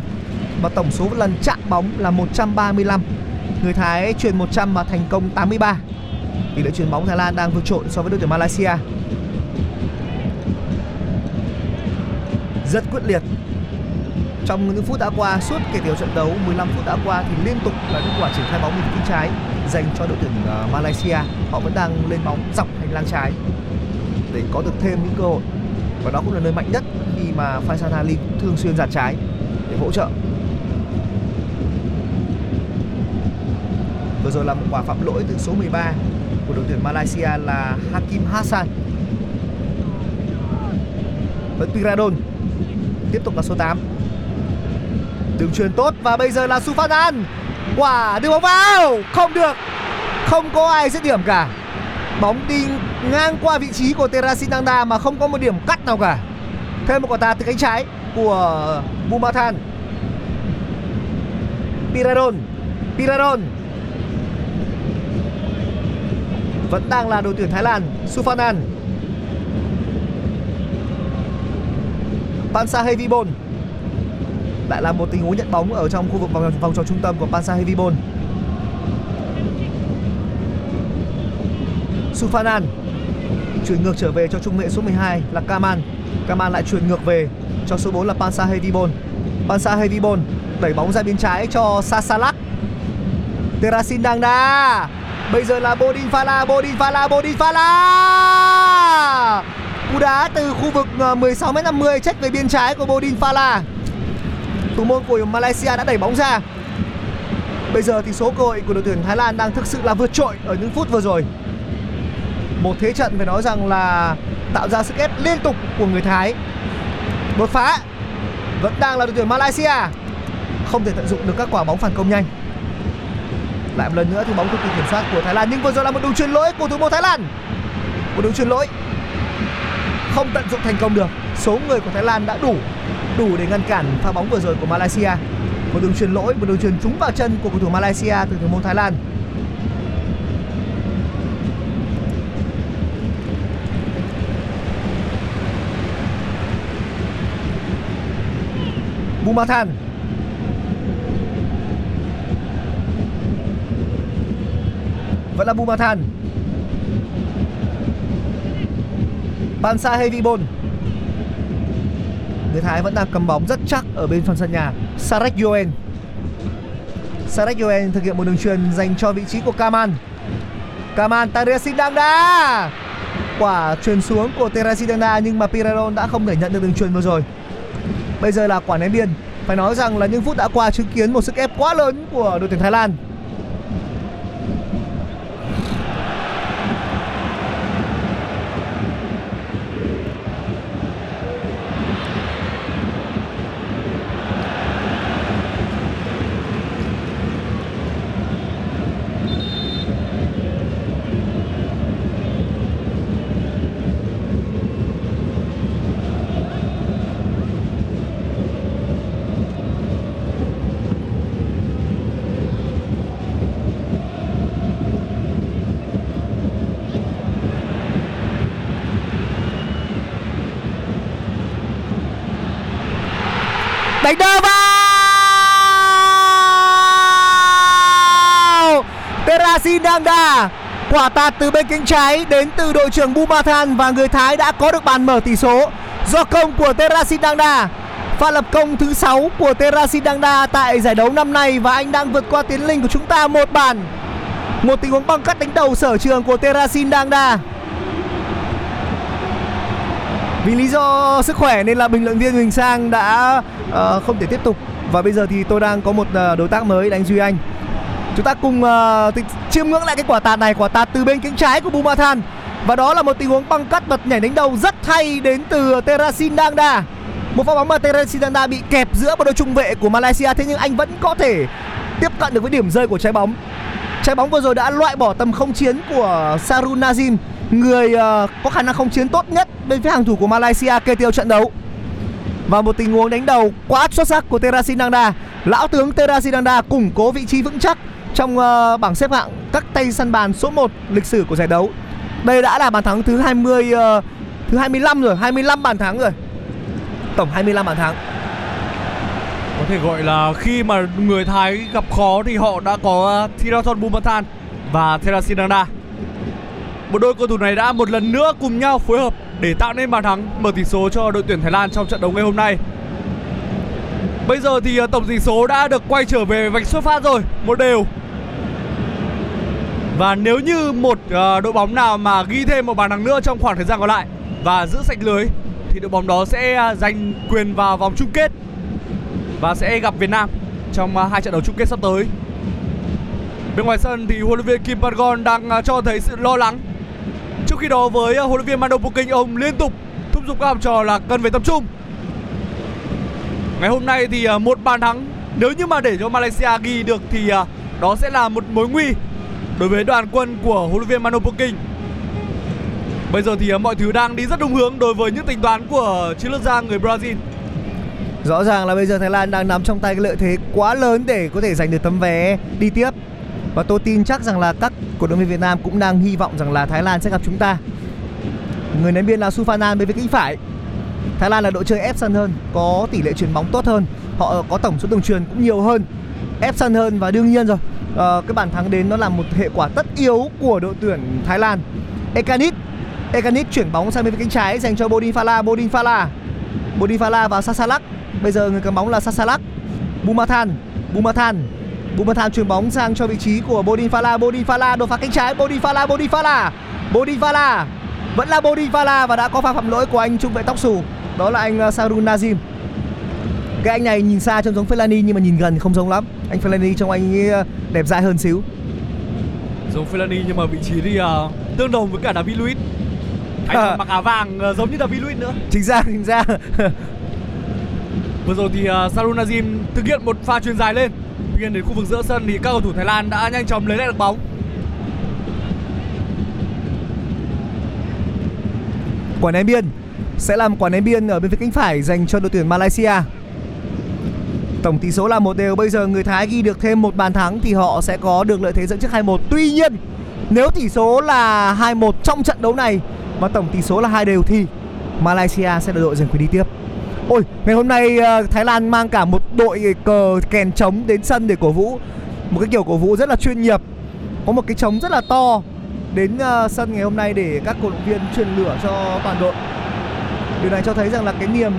và tổng số lần chạm bóng là một trăm ba mươi lăm. Người Thái chuyền một trăm mà thành công tám mươi ba. Tỷ lệ chuyền bóng Thái Lan đang vượt trội so với đội tuyển Malaysia. Rất quyết liệt. Trong những phút đã qua, suốt kể từ trận đấu mười lăm phút đã qua thì liên tục là những quả triển khai bóng bên cánh trái dành cho đội tuyển Malaysia. Họ vẫn đang lên bóng dọc hành lang trái để có được thêm những cơ hội. Và đó cũng là nơi mạnh nhất khi mà Faisal Halim thường xuyên dạt trái để hỗ trợ. Vừa rồi là một quả phạm lỗi từ số mười ba của đội tuyển Malaysia là Hakim Hassan. Vẫn Piradon. Tiếp tục là số tám. Đường truyền tốt và bây giờ là Sufanan. Quả đưa bóng vào. Không được. Không có ai dứt điểm cả. Bóng đi ngang qua vị trí của Terasinanda mà không có một điểm cắt nào cả. Thêm một quả tạt từ cánh trái của Bumathan. Piradon. Piradon. Vẫn đang là đội tuyển Thái Lan. Sufanan. Pansahevibol. Lại là một tình huống nhận bóng ở trong khu vực vòng, vòng tròn trung tâm của Pansahevibol. Sufanan chuyển ngược trở về cho trung vệ số mười hai là Kaman. Kaman lại chuyển ngược về cho số bốn là Pansahevibol. Pansahevibol đẩy bóng ra bên trái cho Sasalak. Terasindangda. Bây giờ là Bodinvala, Bodinvala, Bodinvala. Cú đá từ khu vực mười sáu mét năm mươi chết về biên trái của Bodinvala. Thủ môn của Malaysia đã đẩy bóng ra. Bây giờ thì số cơ hội của đội tuyển Thái Lan đang thực sự là vượt trội ở những phút vừa rồi. Một thế trận phải nói rằng là tạo ra sức ép liên tục của người Thái. Đột phá vẫn đang là đội tuyển Malaysia, không thể tận dụng được các quả bóng phản công nhanh. Lại một lần nữa thì bóng cực kỳ kiểm soát của Thái Lan, nhưng vừa rồi là một đường chuyền lỗi của thủ môn Thái Lan. Một đường chuyền lỗi không tận dụng thành công được. Số người của Thái Lan đã đủ đủ để ngăn cản pha bóng vừa rồi của Malaysia. Một đường chuyền lỗi, một đường chuyền trúng vào chân của cầu thủ Malaysia từ thủ môn Thái Lan. Bumathan. Vẫn là Bumathan. Pansahevibol. Người Thái vẫn đang cầm bóng rất chắc ở bên phần sân nhà. Sarek Yoen. Sarek Yoen thực hiện một đường chuyền dành cho vị trí của Kaman. Kaman Terasindangda. Quả chuyền xuống của Terasindangda nhưng mà Piradon đã không thể nhận được đường chuyền vừa rồi. Bây giờ là quả ném biên. Phải nói rằng là những phút đã qua chứng kiến một sức ép quá lớn của đội tuyển Thái Lan. Đánh đơ vào Terasindangda. Quả tạt từ bên cánh trái đến từ đội trưởng Bumathan. Và người Thái đã có được bàn mở tỷ số do công của Terasindangda. Pha lập công thứ sáu của Terasindangda tại giải đấu năm nay. Và anh đang vượt qua Tiến Linh của chúng ta một bàn. Một tình huống băng cắt đánh đầu sở trường của Terasindangda. Vì lý do sức khỏe nên là bình luận viên Huỳnh Sang đã uh, không thể tiếp tục. Và bây giờ thì tôi đang có một uh, đối tác mới là anh Duy Anh. Chúng ta cùng uh, chiêm ngưỡng lại cái quả tạt này. Quả tạt từ bên cánh trái của Bumathan. Và đó là một tình huống băng cắt bật nhảy đánh đầu rất hay đến từ Terasindangda. Một pha bóng mà Terasindangda bị kẹp giữa một đôi trung vệ của Malaysia. Thế nhưng anh vẫn có thể tiếp cận được với điểm rơi của trái bóng. Trái bóng vừa rồi đã loại bỏ tầm không chiến của Sarun Nazim, người uh, có khả năng không chiến tốt nhất bên phía hàng thủ của Malaysia kê tiêu trận đấu. Và một tình huống đánh đầu quá xuất sắc của Terasindangda. Lão tướng Terasindangda củng cố vị trí vững chắc trong uh, bảng xếp hạng các tay săn bàn số một lịch sử của giải đấu. Đây đã là bàn thắng thứ hai mươi uh, thứ hai mươi lăm rồi, hai mươi lăm bàn thắng rồi. Tổng hai mươi lăm bàn thắng. Có thể gọi là khi mà người Thái gặp khó thì họ đã có Thirathon Bumathan và Terasindangda. Một đôi cầu thủ này đã một lần nữa cùng nhau phối hợp để tạo nên bàn thắng mở tỷ số cho đội tuyển Thái Lan trong trận đấu ngày hôm nay. Bây giờ thì tổng tỷ số đã được quay trở về vạch xuất phát rồi, một đều. Và nếu như một uh, đội bóng nào mà ghi thêm một bàn thắng nữa trong khoảng thời gian còn lại và giữ sạch lưới thì đội bóng đó sẽ giành quyền vào vòng chung kết và sẽ gặp Việt Nam trong uh, hai trận đấu chung kết sắp tới. Bên ngoài sân thì huấn luyện viên Kim Pargon đang uh, cho thấy sự lo lắng. Trước khi đó với uh, huấn luyện viên Mando Puking, ông liên tục thúc giục các học trò là cần phải tập trung. Ngày hôm nay thì uh, một bàn thắng nếu như mà để cho Malaysia ghi được thì uh, đó sẽ là một mối nguy đối với đoàn quân của huấn luyện viên Mano Puking. Bây giờ thì mọi thứ đang đi rất đúng hướng đối với những tính toán của chiến lược gia người Brazil. Rõ ràng là bây giờ Thái Lan đang nắm trong tay cái lợi thế quá lớn để có thể giành được tấm vé đi tiếp. Và tôi tin chắc rằng là các cổ động viên Việt Nam cũng đang hy vọng rằng là Thái Lan sẽ gặp chúng ta. Người ném biên là Sufanan bên phía cánh phải. Thái Lan là đội chơi ép sân hơn, có tỷ lệ chuyền bóng tốt hơn, họ có tổng số đường chuyền cũng nhiều hơn, ép sân hơn và đương nhiên rồi. Uh, cái bàn thắng đến nó là một hệ quả tất yếu của đội tuyển Thái Lan. Ekanit Ekanit chuyển bóng sang bên cánh trái dành cho Bodinfala Bodinfala Bodinfala và Sasalak. Bây giờ người cầm bóng là Sasalak. Bumathan Bumathan Bumathan chuyển bóng sang cho vị trí của Bodinfala Bodinfala đột phá cánh trái. Bodinfala Bodinfala Bodinfala vẫn là Bodinfala và đã có pha phạm lỗi của anh trung vệ tóc xù, đó là anh Sarun Nazim. Cái anh này nhìn xa trông giống Fellaini nhưng mà nhìn gần không giống lắm. Anh Fellaini trông anh ấy đẹp dai hơn xíu. Giống Fellaini nhưng mà vị trí thì uh, tương đồng với cả David Luiz. Anh à. mặc áo vàng uh, giống như David Luiz nữa. Chính xác, chính xác. Vừa rồi thì uh, Sarun Nazim thực hiện một pha chuyền dài lên. Tuy nhiên đến khu vực giữa sân thì các cầu thủ Thái Lan đã nhanh chóng lấy lại được bóng. Quả ném biên sẽ làm quả ném biên ở bên phía cánh phải dành cho đội tuyển Malaysia. Tổng tỷ số là một đều. Bây giờ người Thái ghi được thêm một bàn thắng thì họ sẽ có được lợi thế dẫn trước hai một. Tuy nhiên nếu tỷ số là hai một trong trận đấu này mà tổng tỷ số là hai đều thì Malaysia sẽ là đội giành quyền đi tiếp. Ôi, ngày hôm nay Thái Lan mang cả một đội cờ kèn trống đến sân để cổ vũ. Một cái kiểu cổ vũ rất là chuyên nghiệp. Có một cái trống rất là to đến sân ngày hôm nay để các cổ động viên truyền lửa cho toàn đội. Điều này cho thấy rằng là cái niềm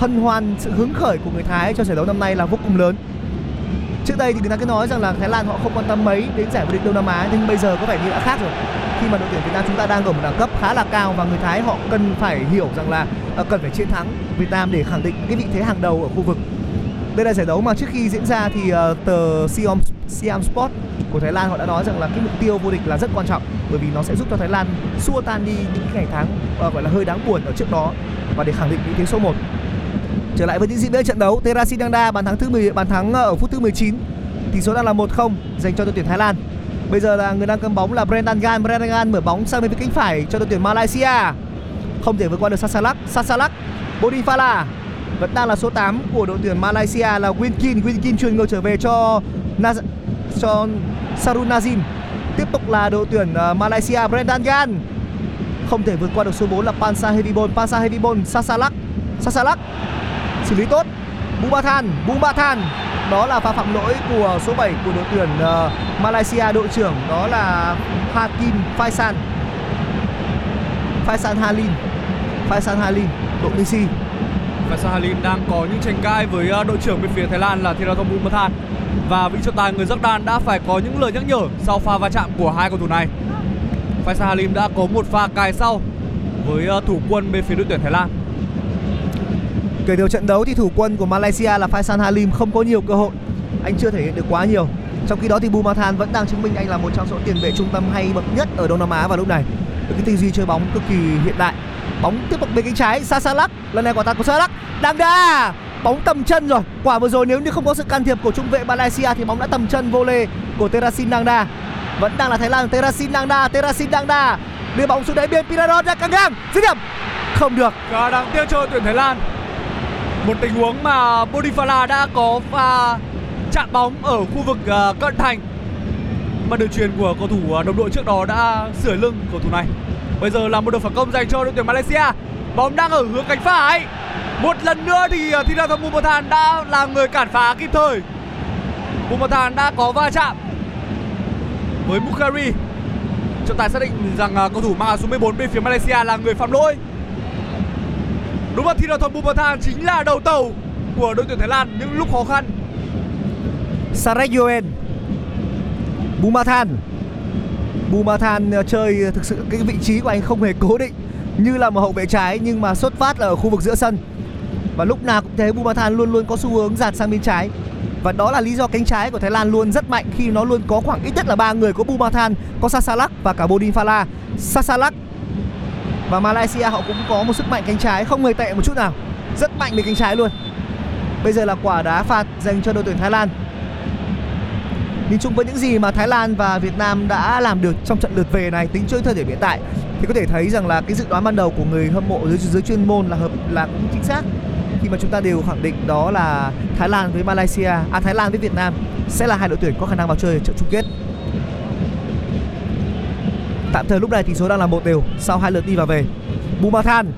hân hoan, sự hứng khởi của người Thái cho giải đấu năm nay là vô cùng lớn. Trước đây thì người ta cứ nói rằng là Thái Lan họ không quan tâm mấy đến giải vô địch Đông Nam Á, nhưng bây giờ có vẻ như đã khác rồi. Khi mà đội tuyển Việt Nam chúng ta đang ở một đẳng cấp khá là cao và người Thái họ cần phải hiểu rằng là cần phải chiến thắng Việt Nam để khẳng định cái vị thế hàng đầu ở khu vực. Đây là giải đấu mà trước khi diễn ra thì tờ Siam, Siam Sport của Thái Lan họ đã nói rằng là cái mục tiêu vô địch là rất quan trọng, bởi vì nó sẽ giúp cho Thái Lan xua tan đi những ngày tháng gọi là hơi đáng buồn ở trước đó và để khẳng định vị thế số một. Trở lại với những diễn biến trận đấu, Terasin Dangda bàn thắng thứ mười, bàn thắng ở phút thứ mười chín. Tỷ số đang là một không dành cho đội tuyển Thái Lan. Bây giờ là người đang cầm bóng là Brendan Gan, Brendan Gan mở bóng sang bên phía cánh phải cho đội tuyển Malaysia. Không thể vượt qua được Sasalak, Sasalak, Bodinfala. Vẫn đang là số tám của đội tuyển Malaysia là Winkin, Winkin chuyền ngược trở về cho Naz- cho Sarun Nazim. Tiếp tục là đội tuyển Malaysia, Brendan Gan. Không thể vượt qua được số bốn là Pansa Hevibon, Pansa Hevibon, Sasalak, Sasalak. Xử lý tốt Bumathan, Bumathan. Đó là pha phạm lỗi của số bảy của đội tuyển uh, Malaysia, đội trưởng đó là Hakim Faisal Faisal Halim Faisal Halim, đội Messi. Faisal Halim đang có những tranh cãi với uh, đội trưởng bên phía Thái Lan là Thirathong Bumathan. Và vị trọng tài người Jordan đã phải có những lời nhắc nhở sau pha va chạm của hai cầu thủ này. Faisal Halim đã có một pha cài sau với uh, thủ quân bên phía đội tuyển Thái Lan. Kể từ trận đấu thì thủ quân của Malaysia là Faisal Halim không có nhiều cơ hội. Anh chưa thể hiện được quá nhiều. Trong khi đó thì Bumathan vẫn đang chứng minh anh là một trong số tiền vệ trung tâm hay bậc nhất ở Đông Nam Á vào lúc này. Với cái tư duy chơi bóng cực kỳ hiện đại. Bóng tiếp tục bên cánh trái, Sasalak. Lần này quả tạt của Sasalak. Dangda. Bóng tầm chân rồi. Quả vừa rồi nếu như không có sự can thiệp của trung vệ Malaysia thì bóng đã tầm chân vô lê của Terasin Dangda. Vẫn đang là Thái Lan, Terasin Dangda, Terasin Dangda. Đưa bóng xuống đáy biên, Piradon ra căng ngang, dứt điểm. Không được. Và đáng tiếc cho tuyển Thái Lan. Một tình huống mà Bodinfala đã có pha chặn bóng ở khu vực cận thành mà đường chuyền của cầu thủ đồng đội trước đó đã sửa lưng cầu thủ này. Bây giờ là một đợt phản công dành cho đội tuyển Malaysia. Bóng đang ở hướng cánh phải. Một lần nữa thì Thirathong Bumathan đã là người cản phá kịp thời. Bumathan đã có va chạm với Bukhari. Trọng tài xác định rằng cầu thủ mang áo số mười bốn bên phía Malaysia là người phạm lỗi. Đúng là Thirathong Bumathan chính là đầu tàu của đội tuyển Thái Lan những lúc khó khăn. Sarek Yoen, Bumathan, Bumathan chơi thực sự cái vị trí của anh không hề cố định như là một hậu vệ trái, nhưng mà xuất phát là ở khu vực giữa sân. Và lúc nào cũng thế, Bumathan luôn luôn có xu hướng dạt sang bên trái. Và đó là lý do cánh trái của Thái Lan luôn rất mạnh khi nó luôn có khoảng ít nhất là ba người, có Bumathan, có Sasalak và cả Bodin Phala. Sasalak và Malaysia họ cũng có một sức mạnh cánh trái không hề tệ một chút nào, rất mạnh về cánh trái luôn. Bây giờ là quả đá phạt dành cho đội tuyển Thái Lan. Nhưng chung với những gì mà Thái Lan và Việt Nam đã làm được trong trận lượt về này, tính tới thời điểm hiện tại, thì có thể thấy rằng là cái dự đoán ban đầu của người hâm mộ dưới, dưới chuyên môn là hợp là cũng chính xác, khi mà chúng ta đều khẳng định đó là Thái Lan với Malaysia, à Thái Lan với Việt Nam sẽ là hai đội tuyển có khả năng vào chơi ở trận chung kết. Tạm thời lúc này tỷ số đang là một đều sau hai lượt đi và về. Bumathan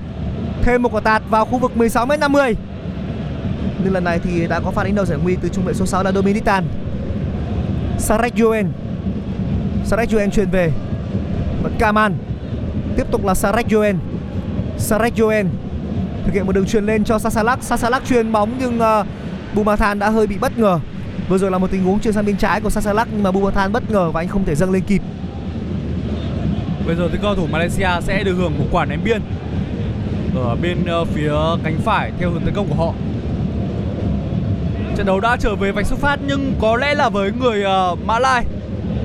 thêm một quả tạt vào khu vực mười sáu mét năm mươi. Nhưng lần này thì đã có phản ứng đầu giải nguy từ trung vệ số sáu là Dominic Tan. Sarek Yuen Sarek Yuen truyền về. Vẫn Kaman. Tiếp tục là Sarek Yuen Sarek Yuen thực hiện một đường truyền lên cho Sasalak. Sasalak truyền bóng nhưng uh, Bumathan đã hơi bị bất ngờ. Vừa rồi là một tình huống truyền sang bên trái của Sasalak, nhưng mà Bumathan bất ngờ và anh không thể dâng lên kịp. Bây giờ thì cầu thủ Malaysia sẽ được hưởng một quả ném biên ở bên uh, phía cánh phải theo hướng tấn công của họ. Trận đấu đã trở về vạch xuất phát, nhưng có lẽ là với người uh, Mã Lai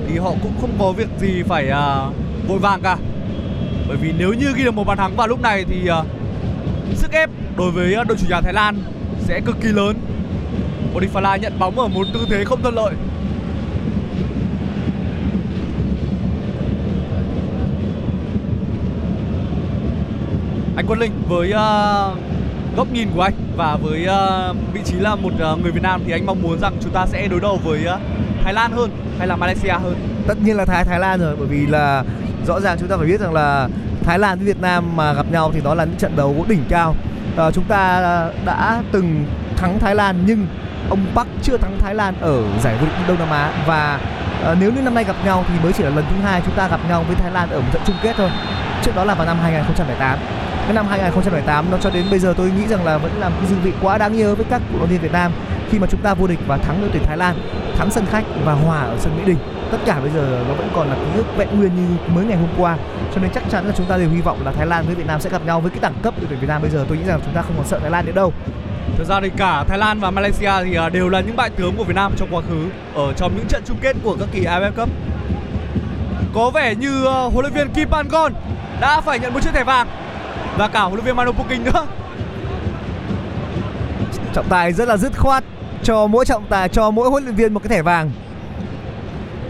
thì họ cũng không có việc gì phải uh, vội vàng cả. Bởi vì nếu như ghi được một bàn thắng vào lúc này thì uh, sức ép đối với đội chủ nhà Thái Lan sẽ cực kỳ lớn. Bodin Phala nhận bóng ở một tư thế không thuận lợi. Anh Quân Linh với uh, góc nhìn của anh và với uh, vị trí là một uh, người Việt Nam thì anh mong muốn rằng chúng ta sẽ đối đầu với uh, Thái Lan hơn hay là Malaysia hơn? Tất nhiên là Thái Thái Lan rồi, bởi vì là rõ ràng chúng ta phải biết rằng là Thái Lan với Việt Nam mà gặp nhau thì đó là những trận đấu đỉnh cao. À, chúng ta đã từng thắng Thái Lan nhưng ông Park chưa thắng Thái Lan ở giải vô địch Đông Nam Á, và à, nếu như năm nay gặp nhau thì mới chỉ là lần thứ hai chúng ta gặp nhau với Thái Lan ở một trận chung kết thôi. Trước đó là vào năm hai nghìn không trăm lẻ tám. Cái năm hai nghìn không trăm lẻ tám nó cho đến bây giờ tôi nghĩ rằng là vẫn là một cái dư vị quá đáng nhớ với các cổ động viên Việt Nam, khi mà chúng ta vô địch và thắng đội tuyển Thái Lan, thắng sân khách và hòa ở sân Mỹ Đình. Tất cả bây giờ nó vẫn còn là ký ức vẹn nguyên như mới ngày hôm qua. Cho nên chắc chắn là chúng ta đều hy vọng là Thái Lan với Việt Nam sẽ gặp nhau. Với cái đẳng cấp đội tuyển Việt Nam bây giờ, tôi nghĩ rằng chúng ta không còn sợ Thái Lan nữa đâu. Thực ra thì cả Thái Lan và Malaysia thì đều là những bại tướng của Việt Nam trong quá khứ, ở trong những trận chung kết của các kỳ a ép ép Cup. Có vẻ như huấn luyện viên Kim Panggon đã phải nhận một chiếc thẻ vàng, và cả huấn luyện viên Manu Puking nữa. Trọng tài rất là dứt khoát, cho mỗi trọng tài, cho mỗi huấn luyện viên một cái thẻ vàng.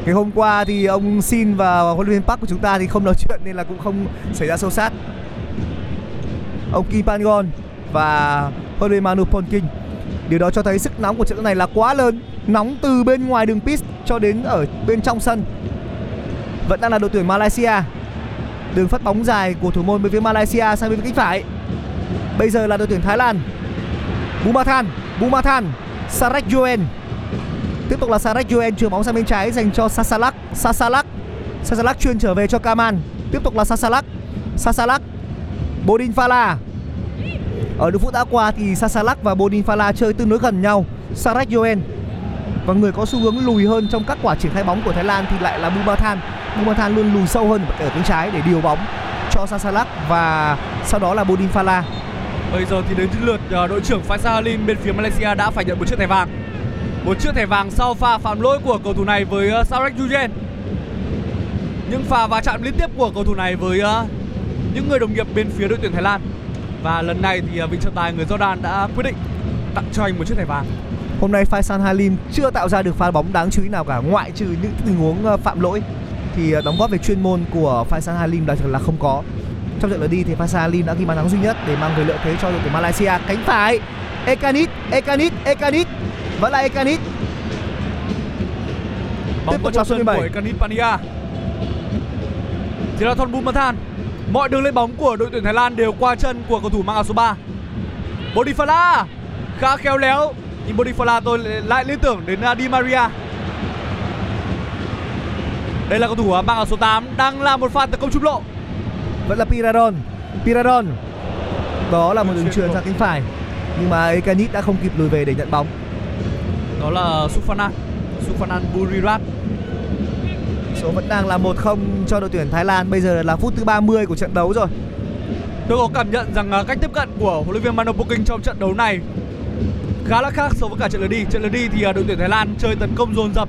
Ngày hôm qua thì ông Sin và huấn luyện viên Park của chúng ta thì không nói chuyện nên là cũng không xảy ra xô xát. Ông Kim Panggon và huấn luyện viên Manu Puking, điều đó cho thấy sức nóng của trận này là quá lớn, nóng từ bên ngoài đường pitch cho đến ở bên trong sân. Vẫn đang là đội tuyển Malaysia. Đường phát bóng dài của thủ môn bên phía Malaysia sang bên cánh phải. Bây giờ là đội tuyển Thái Lan. Bumathan, Bumathan, Sarek Yuen. Tiếp tục là Sarek Yuen chuyền bóng sang bên trái dành cho Sasalak. Sasalak, Sasalak chuyền trở về cho Kaman. Tiếp tục là Sasalak, Sasalak, Bodin Phala. Ở những phút đã qua thì Sasalak và Bodin Phala chơi tương đối gần nhau. Sarek Yuen và người có xu hướng lùi hơn trong các quả triển khai bóng của Thái Lan thì lại là Bumathan. Bumathan luôn lùi sâu hơn ở cánh trái để điều bóng cho Sasalak và sau đó là Bodin Phala. Bây giờ thì đến lượt đội trưởng Faisal Halim bên phía Malaysia đã phải nhận một chiếc thẻ vàng. Một chiếc thẻ vàng sau pha phạm lỗi của cầu thủ này với Sarek Yuen. Những pha va chạm liên tiếp của cầu thủ này với những người đồng nghiệp bên phía đội tuyển Thái Lan. Và lần này thì vị trọng tài người Jordan đã quyết định tặng cho anh một chiếc thẻ vàng. Hôm nay Faisal Halim chưa tạo ra được pha bóng đáng chú ý nào cả, ngoại trừ những tình huống phạm lỗi. Thì đóng góp về chuyên môn của Faisal Halim là là không có. Trong trận lượt đi thì Faisal Halim đã ghi bàn thắng duy nhất để mang về lợi thế cho đội tuyển Malaysia. Cánh phải Ekanit, Ekanit, Ekanit, vẫn là Ekanit. Bóng vào chân của Ekanit Pania. Thirathon Bumathan. Mọi đường lên bóng của đội tuyển Thái Lan đều qua chân của cầu thủ mang áo số ba. Bodin Phala khá khéo léo, nhưng Bodin Phala tôi lại liên tưởng đến Di Maria. Đây là cầu thủ mang áo số tám đang làm một pha tấn công trung lộ. Vẫn là Piradon, Piradon. Đó là một đường chuyền sang cánh phải, nhưng mà Ekanit đã không kịp lùi về để nhận bóng. Đó là Sufanan, Sufanan Burirat. số vẫn đang là một không cho đội tuyển Thái Lan. Bây giờ là phút thứ ba mươi của trận đấu rồi. Tôi có cảm nhận rằng cách tiếp cận của huấn luyện viên Manopoking trong trận đấu này khá là khác so với cả trận lượt đi. Trận lượt đi thì đội tuyển Thái Lan chơi tấn công dồn dập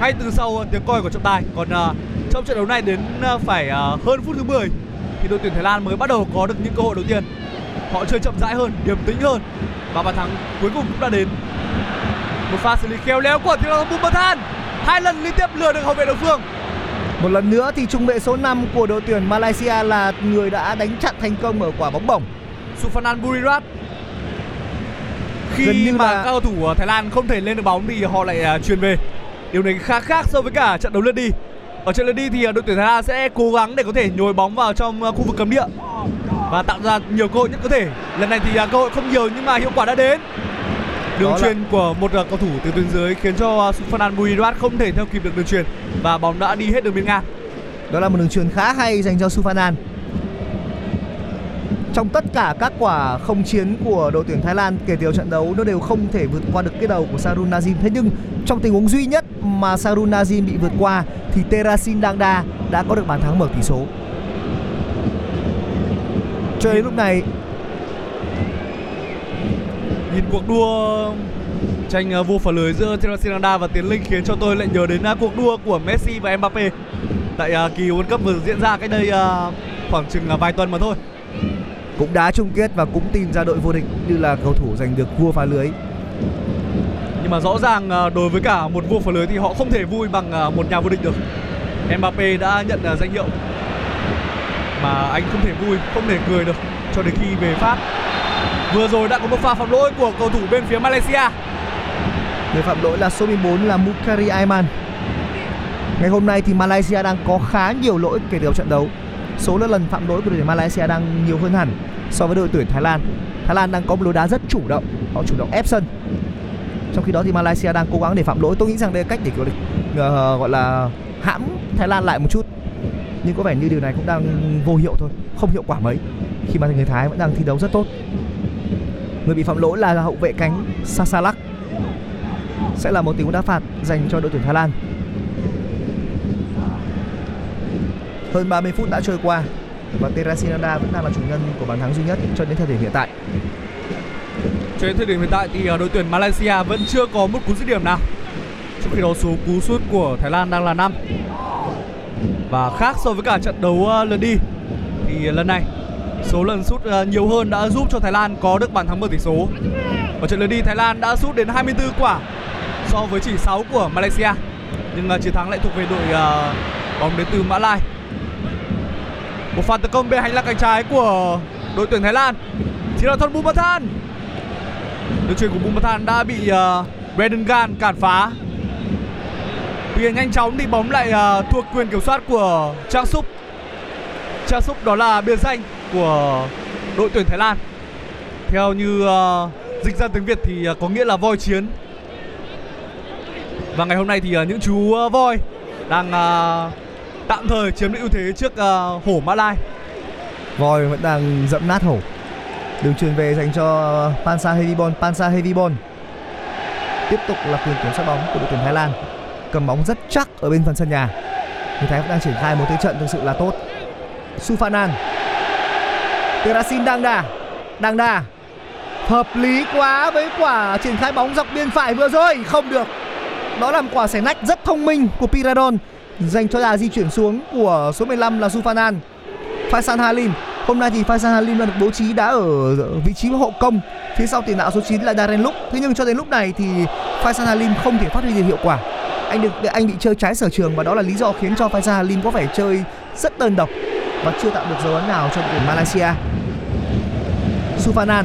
ngay từ sau tiếng còi của trọng tài. Còn trong trận đấu này đến phải hơn phút thứ mười thì đội tuyển Thái Lan mới bắt đầu có được những cơ hội đầu tiên. Họ chơi chậm rãi hơn, điềm tĩnh hơn và bàn thắng cuối cùng cũng đã đến. Một pha xử lý khéo léo của Thiago Bumathan, hai lần liên tiếp lừa được hậu vệ đối phương. Một lần nữa thì trung vệ số năm của đội tuyển Malaysia là người đã đánh chặn thành công ở quả bóng bổng. Sufanan Burirat. Khi gần như mà là... các cầu thủ Thái Lan không thể lên được bóng thì họ lại chuyền về. Điều này khá khác so với cả trận đấu lượt đi. Ở trận lượt đi thì đội tuyển Thái Lan sẽ cố gắng để có thể nhồi bóng vào trong khu vực cấm địa và tạo ra nhiều cơ hội nhất có thể. Lần này thì cơ hội không nhiều nhưng mà hiệu quả đã đến. Đường truyền là... của một cầu thủ từ tuyến dưới khiến cho Sufanan Burirat không thể theo kịp được đường truyền và bóng đã đi hết đường biên ngang. Đó là một đường truyền khá hay dành cho Sufanan. Trong tất cả các quả không chiến của đội tuyển Thái Lan kể từ trận đấu, nó đều không thể vượt qua được cái đầu của Sarun Nazim. Thế nhưng trong tình huống duy nhất mà Sarun Nazim bị vượt qua thì Terasin Dangda đã có được bàn thắng mở tỷ số. Cho đến lúc này, nhìn cuộc đua tranh vô phá lưới giữa Terasin Dangda và Tiến Linh khiến cho tôi lại nhớ đến cuộc đua của Messi và Mbappe tại kỳ World Cup vừa diễn ra cách đây khoảng chừng là vài tuần mà thôi. Cũng đá chung kết và cũng tìm ra đội vô địch như là cầu thủ giành được vua phá lưới. Nhưng mà rõ ràng đối với cả một vua phá lưới thì họ không thể vui bằng một nhà vô địch được. Mbappé đã nhận danh hiệu mà anh không thể vui, không thể cười được cho đến khi về Pháp. Vừa rồi đã có một pha phạm lỗi của cầu thủ bên phía Malaysia. Người phạm lỗi là số mười bốn là Mukari Aiman. Ngày hôm nay thì Malaysia đang có khá nhiều lỗi kể từ trận đấu. Số lần phạm lỗi của đội tuyển Malaysia đang nhiều hơn hẳn so với đội tuyển Thái Lan. Thái Lan đang có một lối đá rất chủ động, họ chủ động ép sân. Trong khi đó thì Malaysia đang cố gắng để phạm lỗi. Tôi nghĩ rằng đây là cách để kiểu, uh, gọi là hãm Thái Lan lại một chút. Nhưng có vẻ như điều này cũng đang vô hiệu thôi, không hiệu quả mấy khi mà người Thái vẫn đang thi đấu rất tốt. Người bị phạm lỗi là hậu vệ cánh Sasalak. Sẽ là một tình huống đá phạt dành cho đội tuyển Thái Lan. Hơn ba mươi phút đã trôi qua và Terasin Dangda vẫn đang là chủ nhân của bàn thắng duy nhất cho đến thời điểm hiện tại. Cho đến thời điểm hiện tại thì đội tuyển Malaysia vẫn chưa có một cú dứt điểm nào. Trong khi đó số cú sút của Thái Lan đang là năm. Và khác so với cả trận đấu lượt đi thì lần này số lần sút nhiều hơn đã giúp cho Thái Lan có được bàn thắng mở tỷ số. Ở trận lượt đi Thái Lan đã sút đến hai mươi tư quả so với chỉ sáu của Malaysia. Nhưng chiến thắng lại thuộc về đội bóng đến từ Mã Lai. Một pha tấn công bên hành lang cánh trái của đội tuyển Thái Lan chính là Thon Bumathan. Đường chuyền của Bumathan đã bị uh, Brandon Gan cản phá. Tuy nhiên nhanh chóng thì bóng lại uh, thuộc quyền kiểm soát của Trang Súc. Trang Súc đó là biệt danh của đội tuyển Thái Lan. Theo như uh, dịch ra tiếng Việt thì uh, có nghĩa là voi chiến. Và ngày hôm nay thì uh, những chú uh, voi đang uh, tạm thời chiếm được ưu thế trước uh, hổ Mã Lai. Voi vẫn đang dẫm nát hổ. Đường truyền về dành cho Pansa Heavybon. Pansa Heavybon tiếp tục là quyền kiểm soát bóng của đội tuyển Thái Lan, cầm bóng rất chắc ở bên phần sân nhà. Người Thái đang triển khai một thế trận thực sự là tốt. Sufanan, Terasin Dangda, Dangda hợp lý quá với quả triển khai bóng dọc biên phải vừa rồi, không được. Đó là một quả xẻ nách rất thông minh của Piradon dành cho đà di chuyển xuống của số mười lăm là Sufanan. Faisan Halim. Hôm nay thì Faisan Halim đã được bố trí đá ở vị trí hộ công, phía sau tiền đạo số chín là Darren Luke. Thế nhưng cho đến lúc này thì Faisan Halim không thể phát huy được hiệu quả. Anh được anh bị chơi trái sở trường và đó là lý do khiến cho Faisan Halim có vẻ chơi rất đơn độc và chưa tạo được dấu ấn nào cho đội tuyển Malaysia. Sufanan,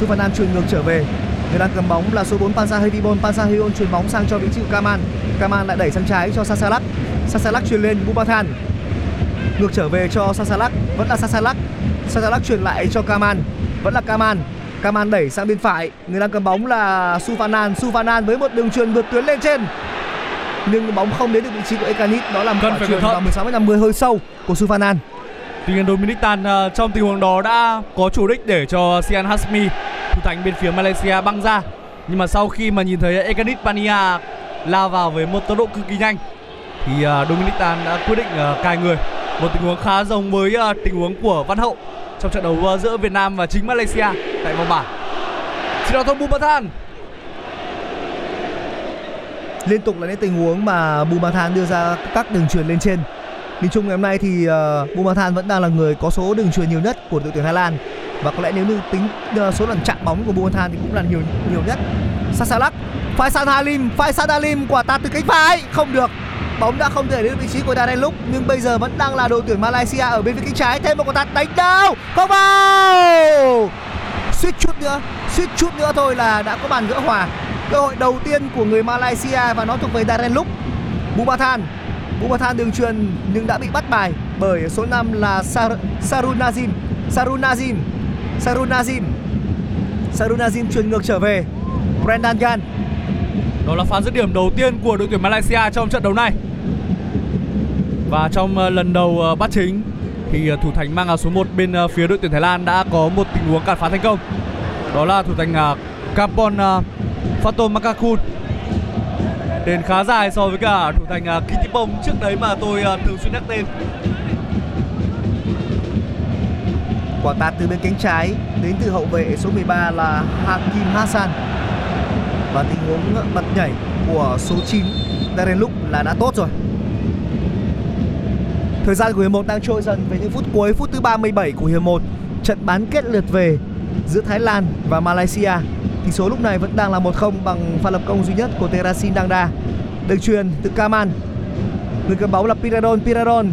Sufanan chuyền ngược trở về. Người đang cầm bóng là số bốn Pansa Heavybon. Pansa Heavybon chuyền bóng sang cho vị trí của Kaman. Kaman lại đẩy sang trái cho Sasalak. Sasalak chuyền lên Bumathan. Ngược trở về cho Sasalak, vẫn là Sasalak. Sasalak chuyển lại cho Kaman, vẫn là Kaman. Kaman đẩy sang bên phải, người đang cầm bóng là Sufanan. Sufanan với một đường chuyền vượt tuyến lên trên. Nhưng bóng không đến được vị trí của Ekanit, đó là một quả chuyền vào mười sáu mét năm mươi hơi sâu của Sufanan. Tuy nhiên Dominic Tan trong tình huống đó đã có chủ đích để cho Sian Hasmi, thủ thành bên phía Malaysia băng ra. Nhưng mà sau khi mà nhìn thấy Ekanit Pania lao vào với một tốc độ cực kỳ nhanh thì uh, Dominic Tan đã quyết định uh, cài người. Một tình huống khá giống với uh, tình huống của Văn Hậu trong trận đấu uh, giữa Việt Nam và chính Malaysia tại vòng bảng. Chỉ đạo Thông Bumathan. Liên tục là những tình huống mà Bumathan đưa ra các đường chuyền lên trên. Nhìn chung ngày hôm nay thì uh, Bumathan vẫn đang là người có số đường chuyền nhiều nhất của đội tuyển Thái Lan, và có lẽ nếu như tính uh, số lần chạm bóng của Bumathan thì cũng là nhiều nhiều nhất. Sasalak, Faisal Halim, Faisal Halim quả tạt từ cánh phải, không được. Bóng đã không thể đến vị trí của Đà Đen lúc, nhưng bây giờ vẫn đang là đội tuyển Malaysia ở bên phía cánh trái. Thêm một quả tạt đánh đầu, không vào. Suýt chút nữa, suýt chút nữa thôi là đã có bàn gỡ hòa. Cơ hội đầu tiên của người Malaysia và nó thuộc về Đà Đen lúc. Bumathan, Bumathan đường truyền nhưng đã bị bắt bài bởi số năm là Sar Sarun Nazim, Sarun Nazim, Sarun Nazim, Sarun Nazim truyền ngược trở về Brendan Gan. Đó là pha dứt điểm đầu tiên của đội tuyển Malaysia trong trận đấu này. Và trong lần đầu bắt chính thì thủ thành mang áo số một bên phía đội tuyển Thái Lan đã có một tình huống cản phá thành công. Đó là thủ thành Kampon Fatomakakul, tên khá dài so với cả thủ thành Kittipong trước đấy mà tôi thường xuyên nhắc tên. Quả tạt từ bên cánh trái đến từ hậu vệ số mười ba là Hakim Hassan. Và tình huống bật nhảy của số chín Darren Look là đã tốt rồi. Thời gian của hiệp một đang trôi dần về những phút cuối. Phút thứ ba mươi bảy của hiệp một, trận bán kết lượt về giữa Thái Lan và Malaysia. Tỷ số lúc này vẫn đang là một không bằng pha lập công duy nhất của Terasin Dangda. Đường truyền từ Kaman, người cầm bóng là Piradon. Piradon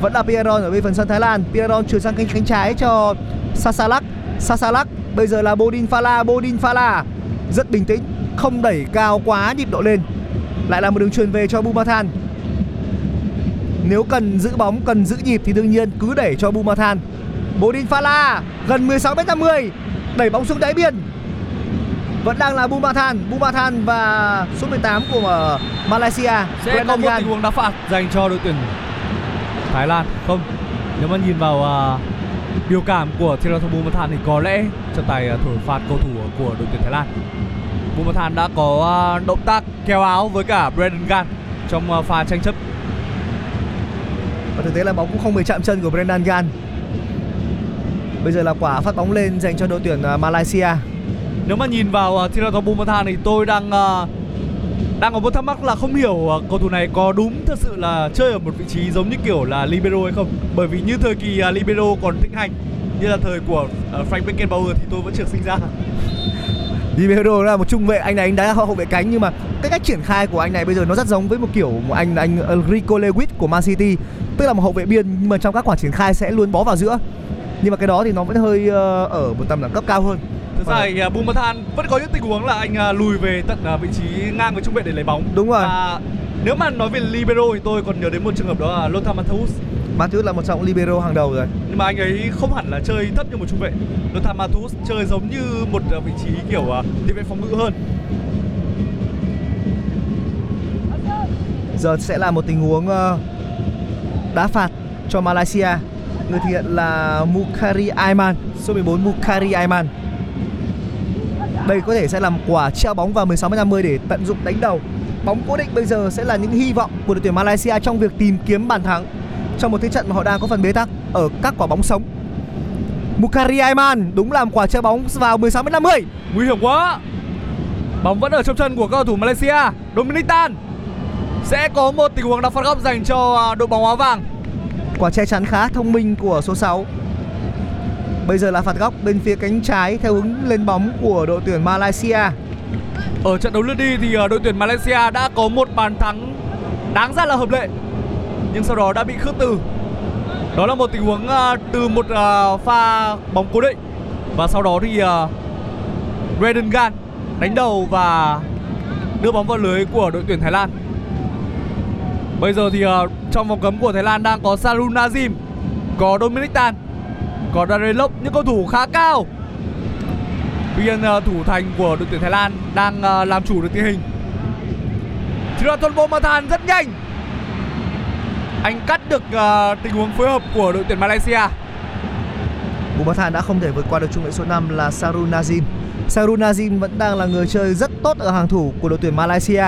vẫn là Piradon ở bên phần sân Thái Lan. Piradon chuyển sang cánh cánh trái cho Sasalak. Sasalak bây giờ là Bodin Fala. Bodin Fala rất bình tĩnh, không đẩy cao quá nhịp độ lên. Lại là một đường truyền về cho Bumathan. Nếu cần giữ bóng, cần giữ nhịp thì đương nhiên cứ đẩy cho Bumathan. Bodin Fala gần mười sáu mét năm mươi, đẩy bóng xuống đáy biên. Vẫn đang là Bumathan, Bumathan và số mười tám của Malaysia. Sẽ có một tình huống đá phạt dành cho đội tuyển Thái Lan không? Nếu mà nhìn vào uh, biểu cảm của Thirathong Bumathan thì có lẽ trọng tài uh, thổi phạt cầu thủ của đội tuyển Thái Lan. Bumathan đã có uh, động tác kéo áo với cả Brendan Gan trong uh, pha tranh chấp. Và thực tế là bóng cũng không bị chạm chân của Brendan Gan. Bây giờ là quả phát bóng lên dành cho đội tuyển uh, Malaysia. Nếu mà nhìn vào uh, Thirathong Bumathan thì tôi đang uh, đang có một thắc mắc là không hiểu uh, cầu thủ này có đúng thật sự là chơi ở một vị trí giống như kiểu là libero hay không. Bởi vì như thời kỳ uh, libero còn thịnh hành, như là thời của uh, Frank Beckenbauer thì tôi vẫn chưa sinh ra. Libero là một trung vệ, anh này anh đá hậu vệ cánh, nhưng mà cái cách triển khai của anh này bây giờ nó rất giống với một kiểu một anh anh Rico Lewis của Man City, tức là một hậu vệ biên nhưng mà trong các quả triển khai sẽ luôn bó vào giữa. Nhưng mà cái đó thì nó vẫn hơi uh, ở một tầm đẳng cấp cao hơn. Thực ra uh, Bumathan vẫn có những tình huống là anh uh, lùi về tận uh, vị trí ngang với trung vệ để lấy bóng. Đúng rồi. À, nếu mà nói về libero thì tôi còn nhớ đến một trường hợp đó là Lothar Matthäus. Matthäus là một trong libero hàng đầu rồi. Nhưng mà anh ấy không hẳn là chơi thấp như một trung vệ. Lothar Matthäus chơi giống như một uh, vị trí kiểu tiền uh, vệ phòng ngự hơn. Giờ sẽ là một tình huống uh, đá phạt cho Malaysia. Người thực hiện là Mukhari Aiman, số mười bốn Mukhari Aiman. Đây có thể sẽ là một quả treo bóng vào mười sáu mét năm mươi để tận dụng đánh đầu. Bóng cố định bây giờ sẽ là những hy vọng của đội tuyển Malaysia trong việc tìm kiếm bàn thắng trong một thế trận mà họ đang có phần bế tắc ở các quả bóng sống. Mukhari Aiman đúng là một quả treo bóng vào mười sáu mét năm mươi. Nguy hiểm quá. Bóng vẫn ở trong chân của cầu thủ Malaysia. Dominic Tan sẽ có một tình huống đá phạt góc dành cho đội bóng áo vàng. Quả che chắn khá thông minh của số sáu. Bây giờ là phạt góc bên phía cánh trái theo hướng lên bóng của đội tuyển Malaysia. Ở trận đấu lượt đi thì đội tuyển Malaysia đã có một bàn thắng đáng ra là hợp lệ, nhưng sau đó đã bị khước từ. Đó là một tình huống từ một pha bóng cố định. Và sau đó thì Brendan Gan đánh đầu và đưa bóng vào lưới của đội tuyển Thái Lan. Bây giờ thì trong vòng cấm của Thái Lan đang có Sarun Nazim, có Dominic Tan, có Darren Lok, những cầu thủ khá cao. Tuy nhiên thủ thành của đội tuyển Thái Lan đang làm chủ được tình hình. Thirathong Bumathan rất nhanh, anh cắt được tình huống phối hợp của đội tuyển Malaysia. Bumathan đã không thể vượt qua được trung vệ số năm là Sarun Nazim. Sarun Nazim vẫn đang là người chơi rất tốt ở hàng thủ của đội tuyển Malaysia.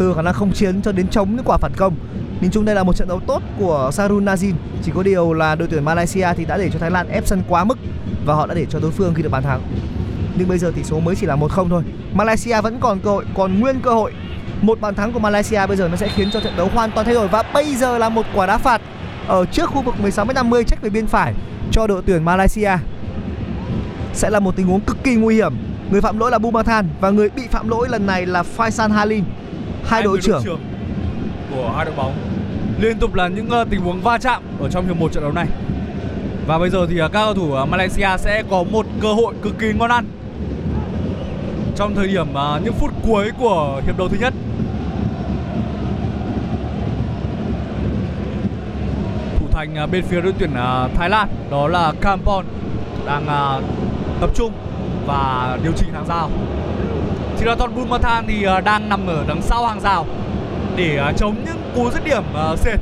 từ khả năng không chiến cho đến chống những quả phản công. Nhìn chung đây là một trận đấu tốt của Sarun Nazin. Chỉ có điều là đội tuyển Malaysia thì đã để cho Thái Lan ép sân quá mức và họ đã để cho đối phương ghi được bàn thắng. Nhưng bây giờ tỷ số mới chỉ là một không thôi. Malaysia vẫn còn cơ hội, còn nguyên cơ hội. Một bàn thắng của Malaysia bây giờ nó sẽ khiến cho trận đấu hoàn toàn thay đổi. Và bây giờ là một quả đá phạt ở trước khu vực mười sáu mét năm mươi trách về bên phải cho đội tuyển Malaysia. Sẽ là một tình huống cực kỳ nguy hiểm. Người phạm lỗi là Bumathan và người bị phạm lỗi lần này là Faisal Halim. Hai đội trưởng của hai đội bóng liên tục là những uh, tình huống va chạm ở trong hiệp một trận đấu này. Và bây giờ thì uh, các cầu thủ uh, Malaysia sẽ có một cơ hội cực kỳ ngon ăn trong thời điểm uh, những phút cuối của hiệp đấu thứ nhất. Thủ thành uh, bên phía đội tuyển uh, Thái Lan đó là Kampong đang uh, tập trung và điều chỉnh hàng rào. Thiraton Bumathan thì uh, đang nằm ở đằng sau hàng rào để chống những cú dứt điểm uh, sệt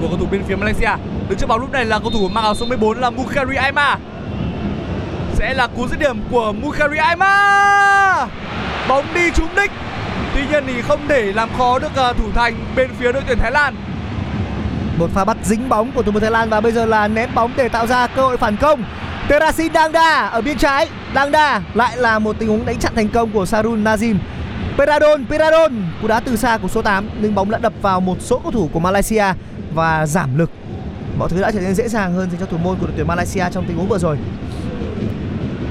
của cầu thủ bên phía Malaysia. Đứng trước bóng lúc này là cầu thủ mang áo số mười bốn là Mukhari Aima. Sẽ là cú dứt điểm của Mukhari Aima. Bóng đi trúng đích. Tuy nhiên thì không thể làm khó được uh, thủ thành bên phía đội tuyển Thái Lan. Một pha bắt dính bóng của thủ môn Thái Lan và bây giờ là ném bóng để tạo ra cơ hội phản công. Terasin Dangda ở bên trái. Dangda lại là một tình huống đánh chặn thành công của Sarun Nazim. Peradon, Peradon, cú đá từ xa của số tám nhưng bóng đã đập vào một số cầu thủ của Malaysia và giảm lực. Mọi thứ đã trở nên dễ dàng hơn dành cho thủ môn của đội tuyển Malaysia trong tình huống vừa rồi.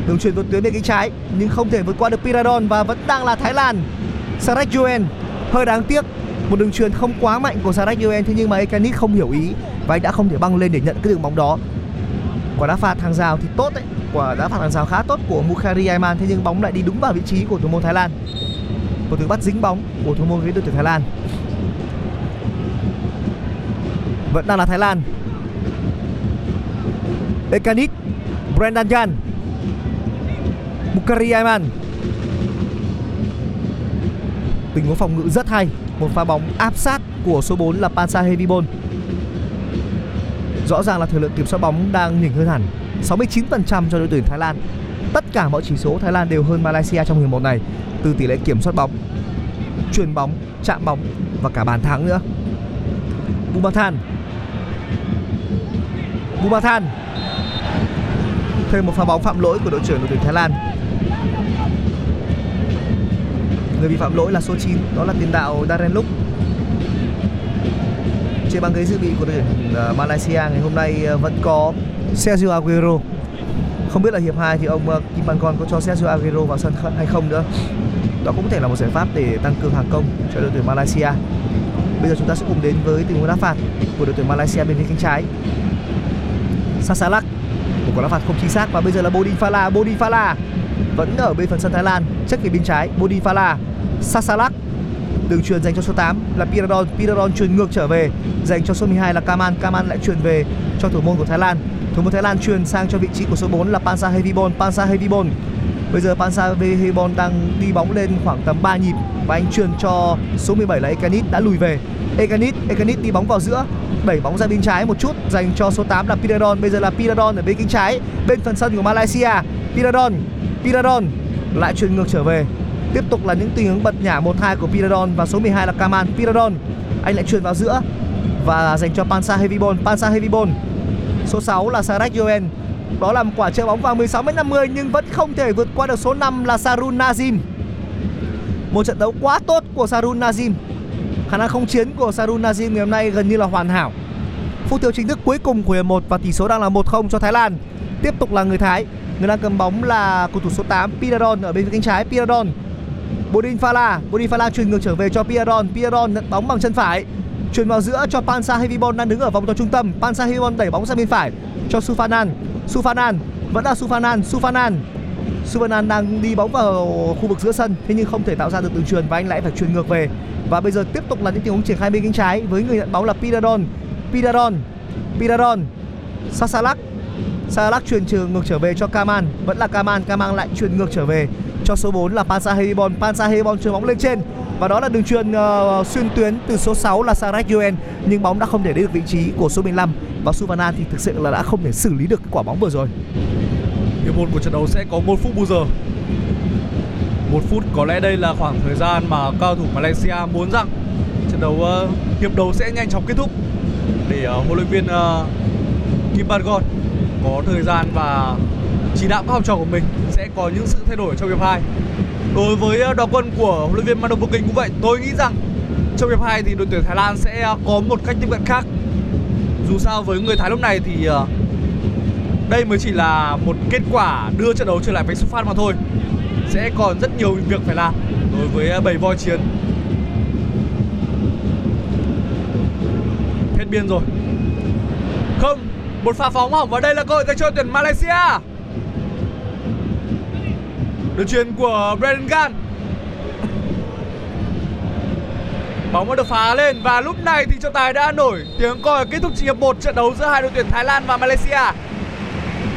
Đường chuyền vượt tuyến bên cánh trái nhưng không thể vượt qua được Peradon và vẫn đang là Thái Lan. Sarach Yuen, hơi đáng tiếc, một đường chuyền không quá mạnh của Sarach Yuen, thế nhưng mà Ekanit không hiểu ý và anh đã không thể băng lên để nhận cái đường bóng đó. Quả đá phạt hàng rào thì tốt đấy, quả đá phạt hàng rào khá tốt của Mukhari Aiman, thế nhưng bóng lại đi đúng vào vị trí của thủ môn Thái Lan. Một từ bắt dính bóng của thủ môn với đội tuyển Thái Lan. Vẫn đang là Thái Lan. Ekanit, Brendan Jan, Mukhari Aiman. Tình huống phòng ngự rất hay. Một pha bóng áp sát của số bốn là Pansa Hevibon. Rõ ràng là thời lượng kiểm soát bóng đang nhỉnh hơn hẳn, sáu mươi chín phần trăm cho đội tuyển Thái Lan. Tất cả mọi chỉ số Thái Lan đều hơn Malaysia trong hiệp một này, từ tỷ lệ kiểm soát bóng, chuyền bóng, chạm bóng và cả bàn thắng nữa. Bumathan, Bumathan, thêm một pha bóng phạm lỗi của đội trưởng đội tuyển Thái Lan. Người bị phạm lỗi là số chín, đó là tiền đạo Darren Look. Trên băng ghế dự bị của đội tuyển Malaysia ngày hôm nay vẫn có Sergio Aguero. Không biết là hiệp hai thì ông Kim Pangkon có cho Sergio Aguero vào sân hay không nữa. Đó cũng có thể là một giải pháp để tăng cường hàng công cho đội tuyển Malaysia. Bây giờ chúng ta sẽ cùng đến với tình huống đá phạt của đội tuyển Malaysia bên phía cánh trái. Sasalak, một quả đá phạt không chính xác. Và bây giờ là Bodin Fala, Bodin Fala vẫn ở bên phần sân Thái Lan, check về bên trái. Bodin Fala, Sasalak, đường chuyền dành cho số tám là Piradon, Piradon chuyền ngược trở về dành cho số mười hai là Kaman, Kaman lại chuyền về cho thủ môn của Thái Lan. Thủ môn Thái Lan chuyền sang cho vị trí của số bốn là Pansa Hevibon, Pansa Hevibon. Bây giờ Pansa Hevibon đang đi bóng lên khoảng tầm ba nhịp và anh chuyền cho số mười bảy là Ekanit đã lùi về. Ekanit, Ekanit đi bóng vào giữa, đẩy bóng ra bên trái một chút dành cho số tám là Piradon. Bây giờ là Piradon ở bên cánh trái, bên phần sân của Malaysia. Piradon, Piradon lại chuyền ngược trở về. Tiếp tục là những tình huống bật nhả một hai của Piradon và số mười hai là Kaman. Piradon, anh lại chuyền vào giữa và dành cho Pansa Hevibon, Pansa Hevibon. Số sáu là Sarach Yuen. Đó là một quả chơi bóng vào mười sáu mét năm mươi nhưng vẫn không thể vượt qua được số năm là Sarun Nazim. Một trận đấu quá tốt của Sarun Nazim. Khả năng không chiến của Sarun Nazim ngày hôm nay gần như là hoàn hảo. Phút thiếu chính thức cuối cùng của hiệp một và tỷ số đang là một không cho Thái Lan. Tiếp tục là người Thái. Người đang cầm bóng là cầu thủ số tám Piradon ở bên cánh trái. Piradon, Bodin Fala, Bodin Fala chuyền ngược trở về cho Piradon. Piradon nhận bóng bằng chân phải, chuyền vào giữa cho Pansa Hevibon đang đứng ở vòng tròn trung tâm. Pansa Hevibon đẩy bóng sang bên phải cho Sufanan. Sufanan vẫn là Sufanan, Sufanan. Sufanan đang đi bóng vào khu vực giữa sân thế nhưng không thể tạo ra được đường chuyền và anh lại phải chuyền ngược về. Và bây giờ tiếp tục là những tình huống triển khai bên cánh trái với người nhận bóng là Piradon, Piradon, Piradon. Sasalak, Sasalak chuyền ngược trở về cho Kaman, vẫn là Kaman, Kaman lại chuyền ngược trở về cho số bốn là Pansa Hevibon, Pansa Hevibon chuyền bóng lên trên. Và đó là đường chuyền uh, xuyên tuyến từ số sáu là Sarach Yuen. Nhưng bóng đã không thể đến được vị trí của số mười lăm. Và Suvarna thì thực sự là đã không thể xử lý được quả bóng vừa rồi. Hiệp một của trận đấu sẽ có một phút bù giờ. một phút. Có lẽ đây là khoảng thời gian mà cao thủ Malaysia muốn rằng trận đấu uh, hiệp đầu sẽ nhanh chóng kết thúc để uh, huấn luyện viên uh, Kim Paragon có thời gian và chỉ đạo các học trò của mình sẽ có những sự thay đổi trong hiệp hai. Đối với uh, đoàn quân của huấn luyện viên Manopoking cũng vậy, tôi nghĩ rằng trong hiệp hai thì đội tuyển Thái Lan sẽ uh, có một cách tiếp cận khác. Dù sao với người Thái lúc này thì uh, đây mới chỉ là một kết quả đưa trận đấu trở lại với xuất phát mà thôi. Sẽ còn rất nhiều việc phải làm đối với bảy voi chiến. Hết biên rồi. Không, một pha phóng hỏng và đây là cơ hội dành cho tuyển Malaysia. Đường chuyền của Brendan Gan. Bóng đã được phá lên và lúc này thì trọng tài đã nổi tiếng coi kết thúc hiệp một trận đấu giữa hai đội tuyển Thái Lan và Malaysia.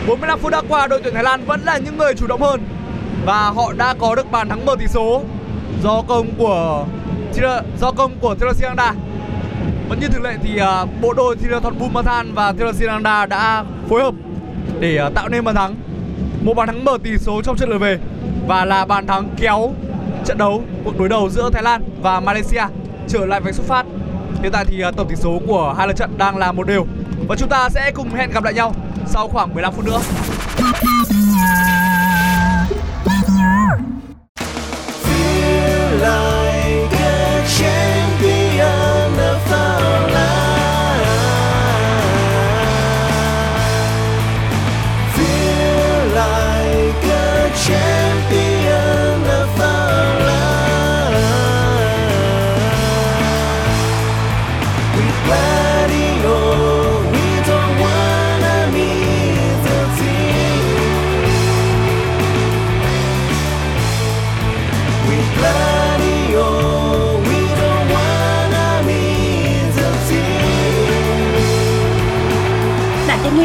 bốn mươi lăm phút đã qua, đội tuyển Thái Lan vẫn là những người chủ động hơn và họ đã có được bàn thắng mở tỷ số do công của do công của Thirasiranda. Vẫn như thường lệ thì uh, bộ đôi Thirathodbulmathan và Thirasiranda đã phối hợp để uh, tạo nên bàn thắng, một bàn thắng mở tỷ số trong trận lượt về và là bàn thắng kéo trận đấu cuộc đối đầu giữa Thái Lan và Malaysia trở lại với xuất phát. Hiện tại thì uh, tổng tỷ số của hai lượt trận đang là một đều và chúng ta sẽ cùng hẹn gặp lại nhau sau khoảng mười lăm phút nữa.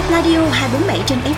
Radio hai bốn bảy trên ép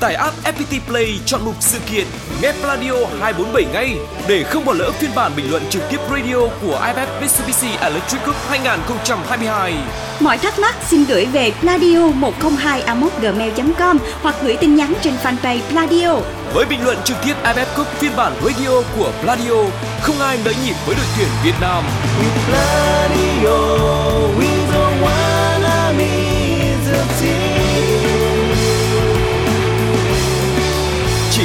Tải app ép pê tê Play, chọn mục sự kiện, nghe Radio hai bốn bảy ngay để không bỏ lỡ phiên bản bình luận trực tiếp radio của a ép ép Mitsubishi Electric Cup hai không hai hai. Mọi thắc mắc xin gửi về pladio một không hai a còng gmail chấm com hoặc gửi tin nhắn trên fanpage Pladio. Với bình luận trực tiếp a ép ép Cup phiên bản radio của Pladio, không ai đánh nhịp với đội tuyển Việt Nam. Chỉ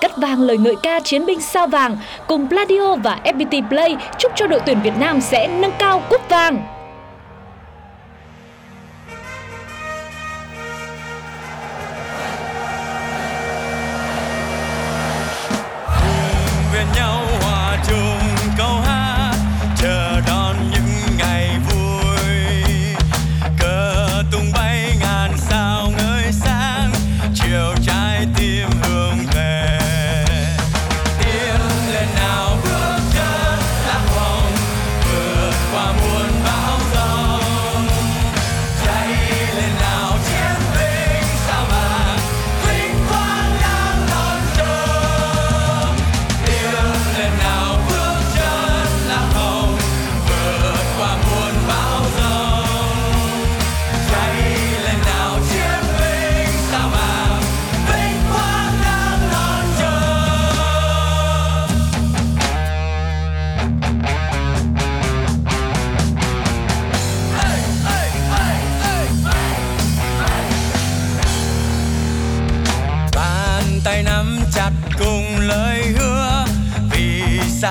cắt vang lời ngợi ca Chiến binh Sao Vàng. Cùng Pladio và ép pê tê Play chúc cho đội tuyển Việt Nam sẽ nâng cao cúp vàng. Qua muôn bão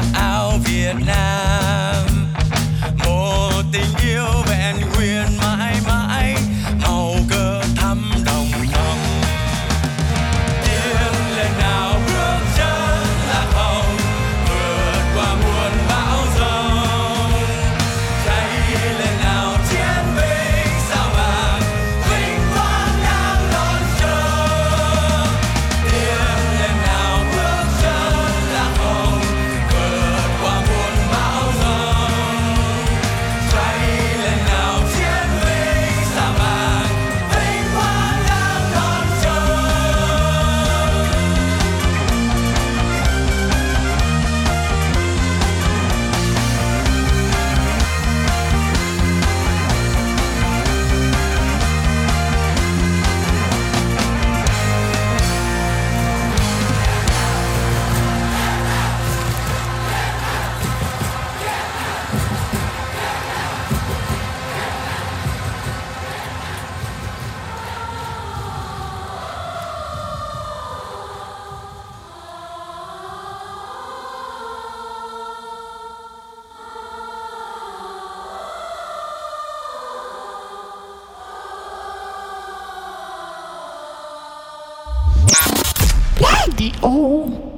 sắc áo Việt Nam, một tình yêu vẹn nguyên mãi mãi, màu cờ thắm đồng lòng. Tiếng lên nào bước chân lạc hồng, vượt qua muôn bão giông. Cháy lên nào chiến binh sao vàng, vinh quang đang đón chờ. Tiếng lên nào bước chân lạc hồng, vượt qua muôn bão giông. Cháy lên nào chiến binh sao vàng, vinh quang đang đón chờ. The old